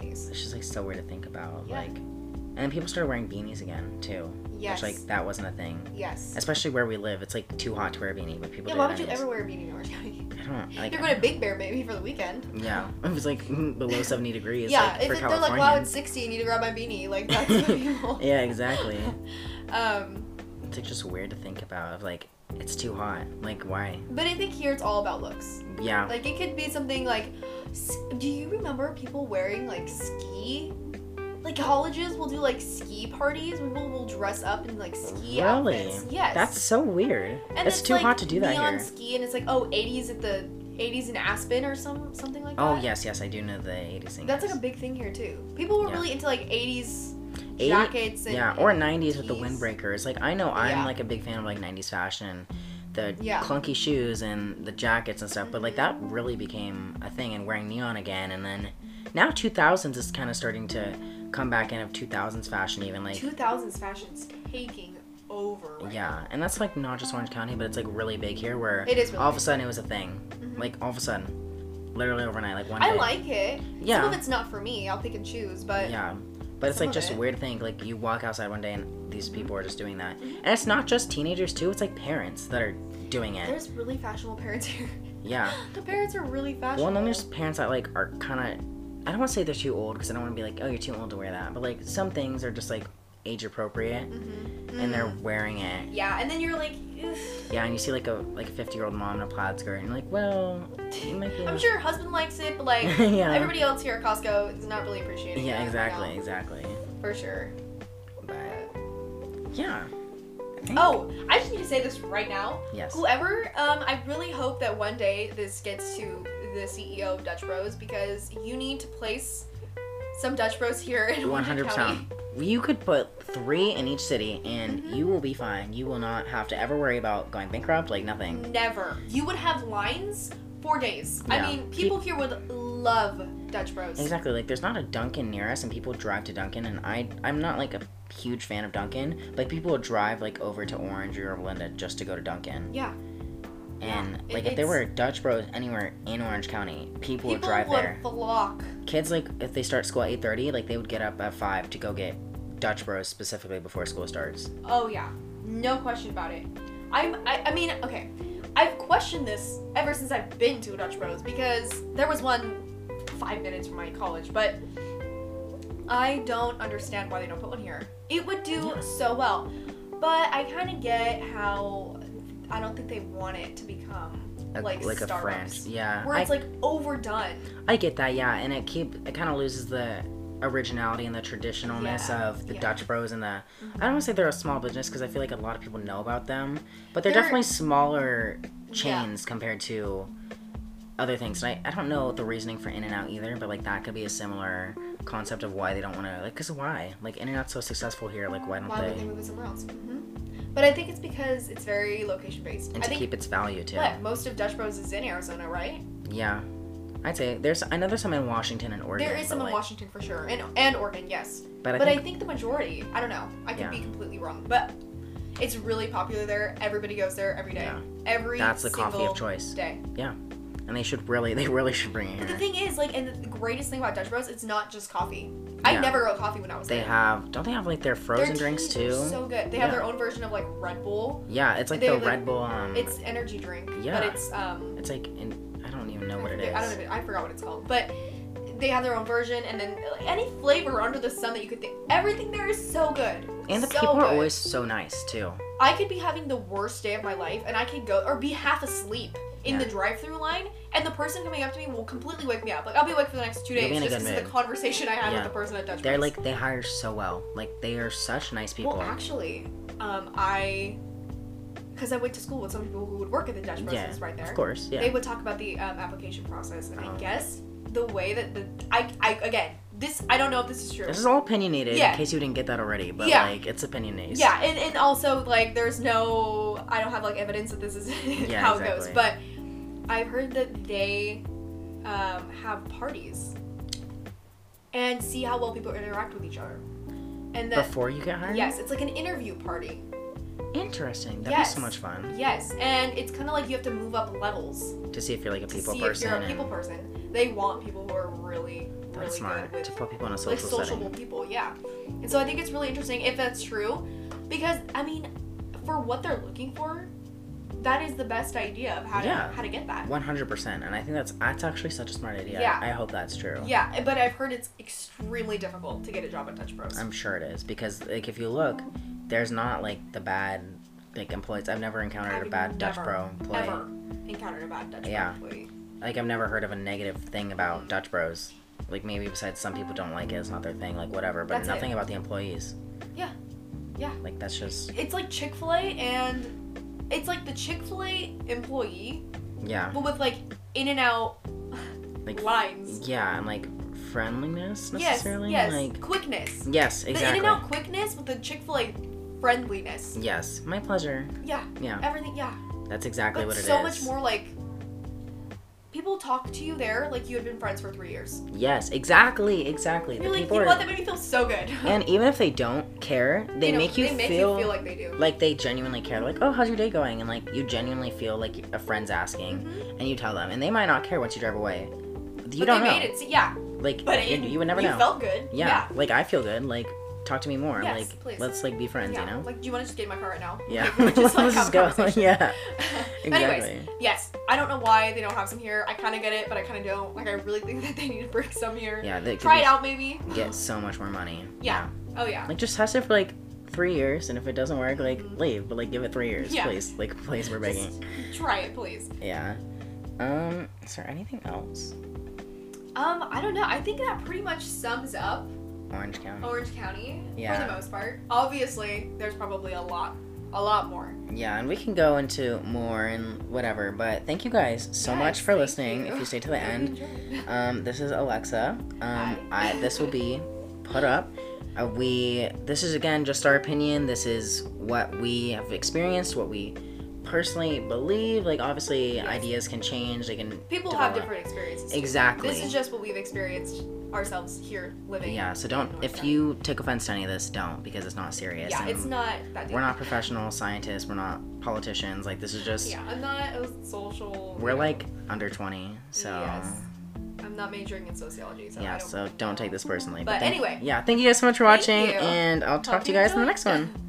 case. It's just like so weird to think about. Yeah. Like, and then people started wearing beanies again too. Yes. Which like that wasn't a thing. Yes. Especially where we live, it's like too hot to wear a beanie, but people. Yeah. Why would you ever wear a beanie in Orange County? I don't. Like, You're going to Big Bear, baby, for the weekend. Yeah. It was like below seventy degrees. Yeah. Like, if for it, they're like, wow, it's sixty. You need to grab my beanie. Like that's the people. Yeah. Exactly. um. It's like just weird to think about. Of like, it's too hot. Like why? But I think here it's all about looks. Yeah. Like it could be something like. Do you remember people wearing like ski? Like colleges will do like ski parties. People will dress up in like ski really? outfits. Yes, that's so weird. And it's, it's too like, hot to do that neon here. Ski and it's like oh eighties at the eighties in Aspen or some something like that. Oh yes, yes, I do know the eighties thing. That's like a big thing here too. People were yeah. really into like eighties jackets. And, yeah, or and nineties tees. With the windbreakers. Like I know I'm yeah. like a big fan of like nineties fashion. The yeah. clunky shoes and the jackets and stuff, mm-hmm. but like that really became a thing, and wearing neon again, and then now two thousands is kind of starting to come back in of two thousands fashion, even like two thousands fashion's taking over. Right yeah, now. And that's like not just Orange County, but it's like really big here, where it is really all of a sudden it was a thing, mm-hmm. like all of a sudden, literally overnight, like one. I day. like it. Yeah, some of it's not for me. I'll pick and choose, but yeah. But it's, Some like, just it. a weird thing. Like, you walk outside one day, and these people are just doing that. And it's not just teenagers, too. It's, like, parents that are doing it. There's really fashionable parents here. Yeah. The parents are really fashionable. Well, and then there's parents that, like, are kind of... I don't want to say they're too old, because I don't want to be like, oh, you're too old to wear that. But, like, some things are just, like, age-appropriate, mm-hmm. Mm-hmm. and they're wearing it. Yeah, and then you're like... Ugh. Yeah, and you see, like, a like a fifty-year-old mom in a plaid skirt, and you're like, well... You might be I'm sure her husband likes it, but, like, yeah. everybody else here at Costco is not really appreciating it. Yeah, exactly, right exactly. For sure. But, yeah. I oh, I just need to say this right now. Yes. Whoever, um, I really hope that one day this gets to the C E O of Dutch Bros, because you need to place some Dutch Bros here in Orange County. You could put three in each city, and mm-hmm. you will be fine. You will not have to ever worry about going bankrupt, like nothing. Never. You would have lines four days. Yeah. I mean, people Pe- here would love Dutch Bros. Exactly. Like, there's not a Dunkin' near us, and people drive to Dunkin', and I, I'm not, like, a huge fan of Dunkin', but people will drive, like, over to Orange or Belinda just to go to Dunkin'. Yeah. And, yeah, like, if there were Dutch Bros anywhere in Orange County, people would drive would there. People would flock. Kids, like, if they start school at eight thirty, like, they would get up at five to go get Dutch Bros specifically before school starts. Oh, yeah. No question about it. I'm, I, I mean, okay. I've questioned this ever since I've been to Dutch Bros because there was one five minutes from my college, but I don't understand why they don't put one here. It would do yeah. so well. But I kind of get how... I don't think they want it to become a, like like Starbucks, a French, yeah. Where it's I, like overdone. I get that, yeah, and it keep it kind of loses the originality and the traditionalness yeah, of the yeah. Dutch Bros and the. Mm-hmm. I don't want to say they're a small business because I feel like a lot of people know about them, but they're, they're definitely smaller chains yeah. compared to other things. And I I don't know the reasoning for In-N-Out either, but like that could be a similar concept of why they don't want to like because why like In-N-Out's so successful here like why don't why they? Why would they move it somewhere else? Mm-hmm. But I think it's because it's very location-based. And I to think, keep its value, too. What? Most of Dutch Bros is in Arizona, right? Yeah. I'd say there's... I know there's some in Washington and Oregon. There is some like, in Washington, for sure. And and Oregon, yes. But I, but think, I think the majority... I don't know. I could yeah. be completely wrong. But it's really popular there. Everybody goes there every day. Yeah. Every That's the coffee of choice. Day. Yeah. And they should really... They really should bring it here. But the thing is, like... And the greatest thing about Dutch Bros, it's not just coffee. Yeah. I never got coffee when I was they there. They have... Don't they have, like, their frozen their drinks, too? So good. They yeah. have their own version of, like, Red Bull. Yeah, it's, like, they the Red like, Bull, um... It's energy drink. Yeah. But it's, um... It's, like, in, I don't even know I, what it they, is. I don't even... I forgot what it's called. But they have their own version, and then like, any flavor under the sun that you could think... Everything there is so good. And the so people good. are always so nice, too. I could be having the worst day of my life, and I could go... Or be half asleep in yeah. the drive-through line, and the person coming up to me will completely wake me up. Like, I'll be awake for the next two days just because of the conversation I had yeah. with the person at Dutch They're place. Like, they hire so well. Like, they are such nice people. Well, actually, um, I... because I went to school with some people who would work at the Dutch yeah, process right there. Of course, yeah. They would talk about the um, application process, and um, I guess the way that the I I again this I don't know if this is true. This is all opinionated, yeah. in case you didn't get that already, but yeah. like it's opinionated. Yeah, and, and also like there's no I don't have like evidence that this is yeah, how exactly. it goes, but I've heard that they um, have parties and see how well people interact with each other, and that, before you get hired. Yes, it's like an interview party. Interesting. That'd yes. be so much fun. Yes, and it's kind of like you have to move up levels to see if you're like a people to see person. If you're a people person, they want people who are really, that's really smart good with, to put people in a social like sociable setting. People, yeah. And so I think it's really interesting if that's true, because I mean, for what they're looking for, that is the best idea of how to yeah. how to get that. one hundred percent, and I think that's that's actually such a smart idea. Yeah. I hope that's true. Yeah, but I've heard it's extremely difficult to get a job at Dutch Bros. I'm sure it is, because like if you look. There's not, like, the bad, like, employees. I've never encountered I've a bad never, Dutch Bro employee. Never encountered a bad Dutch Bro yeah. employee. Like, I've never heard of a negative thing about mm. Dutch Bros. Like, maybe besides some people don't like it, it's not their thing, like, whatever. But that's nothing it. About the employees. Yeah. Yeah. Like, that's just... It's like Chick-fil-A and... It's like the Chick-fil-A employee. Yeah. But with, like, In-N-Out like, lines. Yeah, and, like... friendliness necessarily yes, yes. like quickness yes exactly the In-N-Out quickness with the Chick-fil-A friendliness yes my pleasure yeah yeah everything yeah that's exactly but what it so is so much more like people talk to you there like you had been friends for three years. Yes, exactly exactly you're the like people you know what that made me feel so good. And even if they don't care they, they know, make you they make feel, you feel like they do like they genuinely care like oh how's your day going and like you genuinely feel like a friend's asking mm-hmm. and you tell them and they might not care once you drive away you but don't they know made it, so yeah like but it, you, you would never you know. You felt good. Yeah. yeah. Like I feel good. Like talk to me more. Yes, like please. Let's like be friends. Yeah. You know. Like do you want to just get in my car right now? Yeah. Like, just, like, let's just go. Yeah. Exactly. Anyways, yes. I don't know why they don't have some here. I kind of get it, but I kind of don't. Like I really think that they need to bring some here. Yeah. They try it out maybe. Get so much more money. Yeah. yeah. Oh yeah. Like just test it for like three years, and if it doesn't work, like mm-hmm. leave. But like give it three years, yeah. please. Like please, we're begging. Just try it, please. Yeah. Um. Is there anything else? Um, I don't know. I think that pretty much sums up Orange County. Orange County, yeah. for the most part. Obviously, there's probably a lot, a lot more. Yeah, and we can go into more and whatever, but thank you guys so yes, much for listening. You. If you stay to the end, um, this is Alexa. Um, I, this will be put up. Uh, we, this is again just our opinion. This is what we have experienced, what we personally believe. Like obviously yes. ideas can change, they can people develop. Have different experiences exactly. This is just what we've experienced ourselves here living yeah so don't if County. You take offense to any of this don't because it's not serious yeah and it's not that we're not professional scientists, we're not politicians, like this is just yeah I'm not a social we're you know. Like under twenty so yes. I'm not majoring in sociology so yeah I don't so don't take this personally but, but thank, anyway yeah thank you guys so much for watching and I'll talk, talk to you guys in the next one.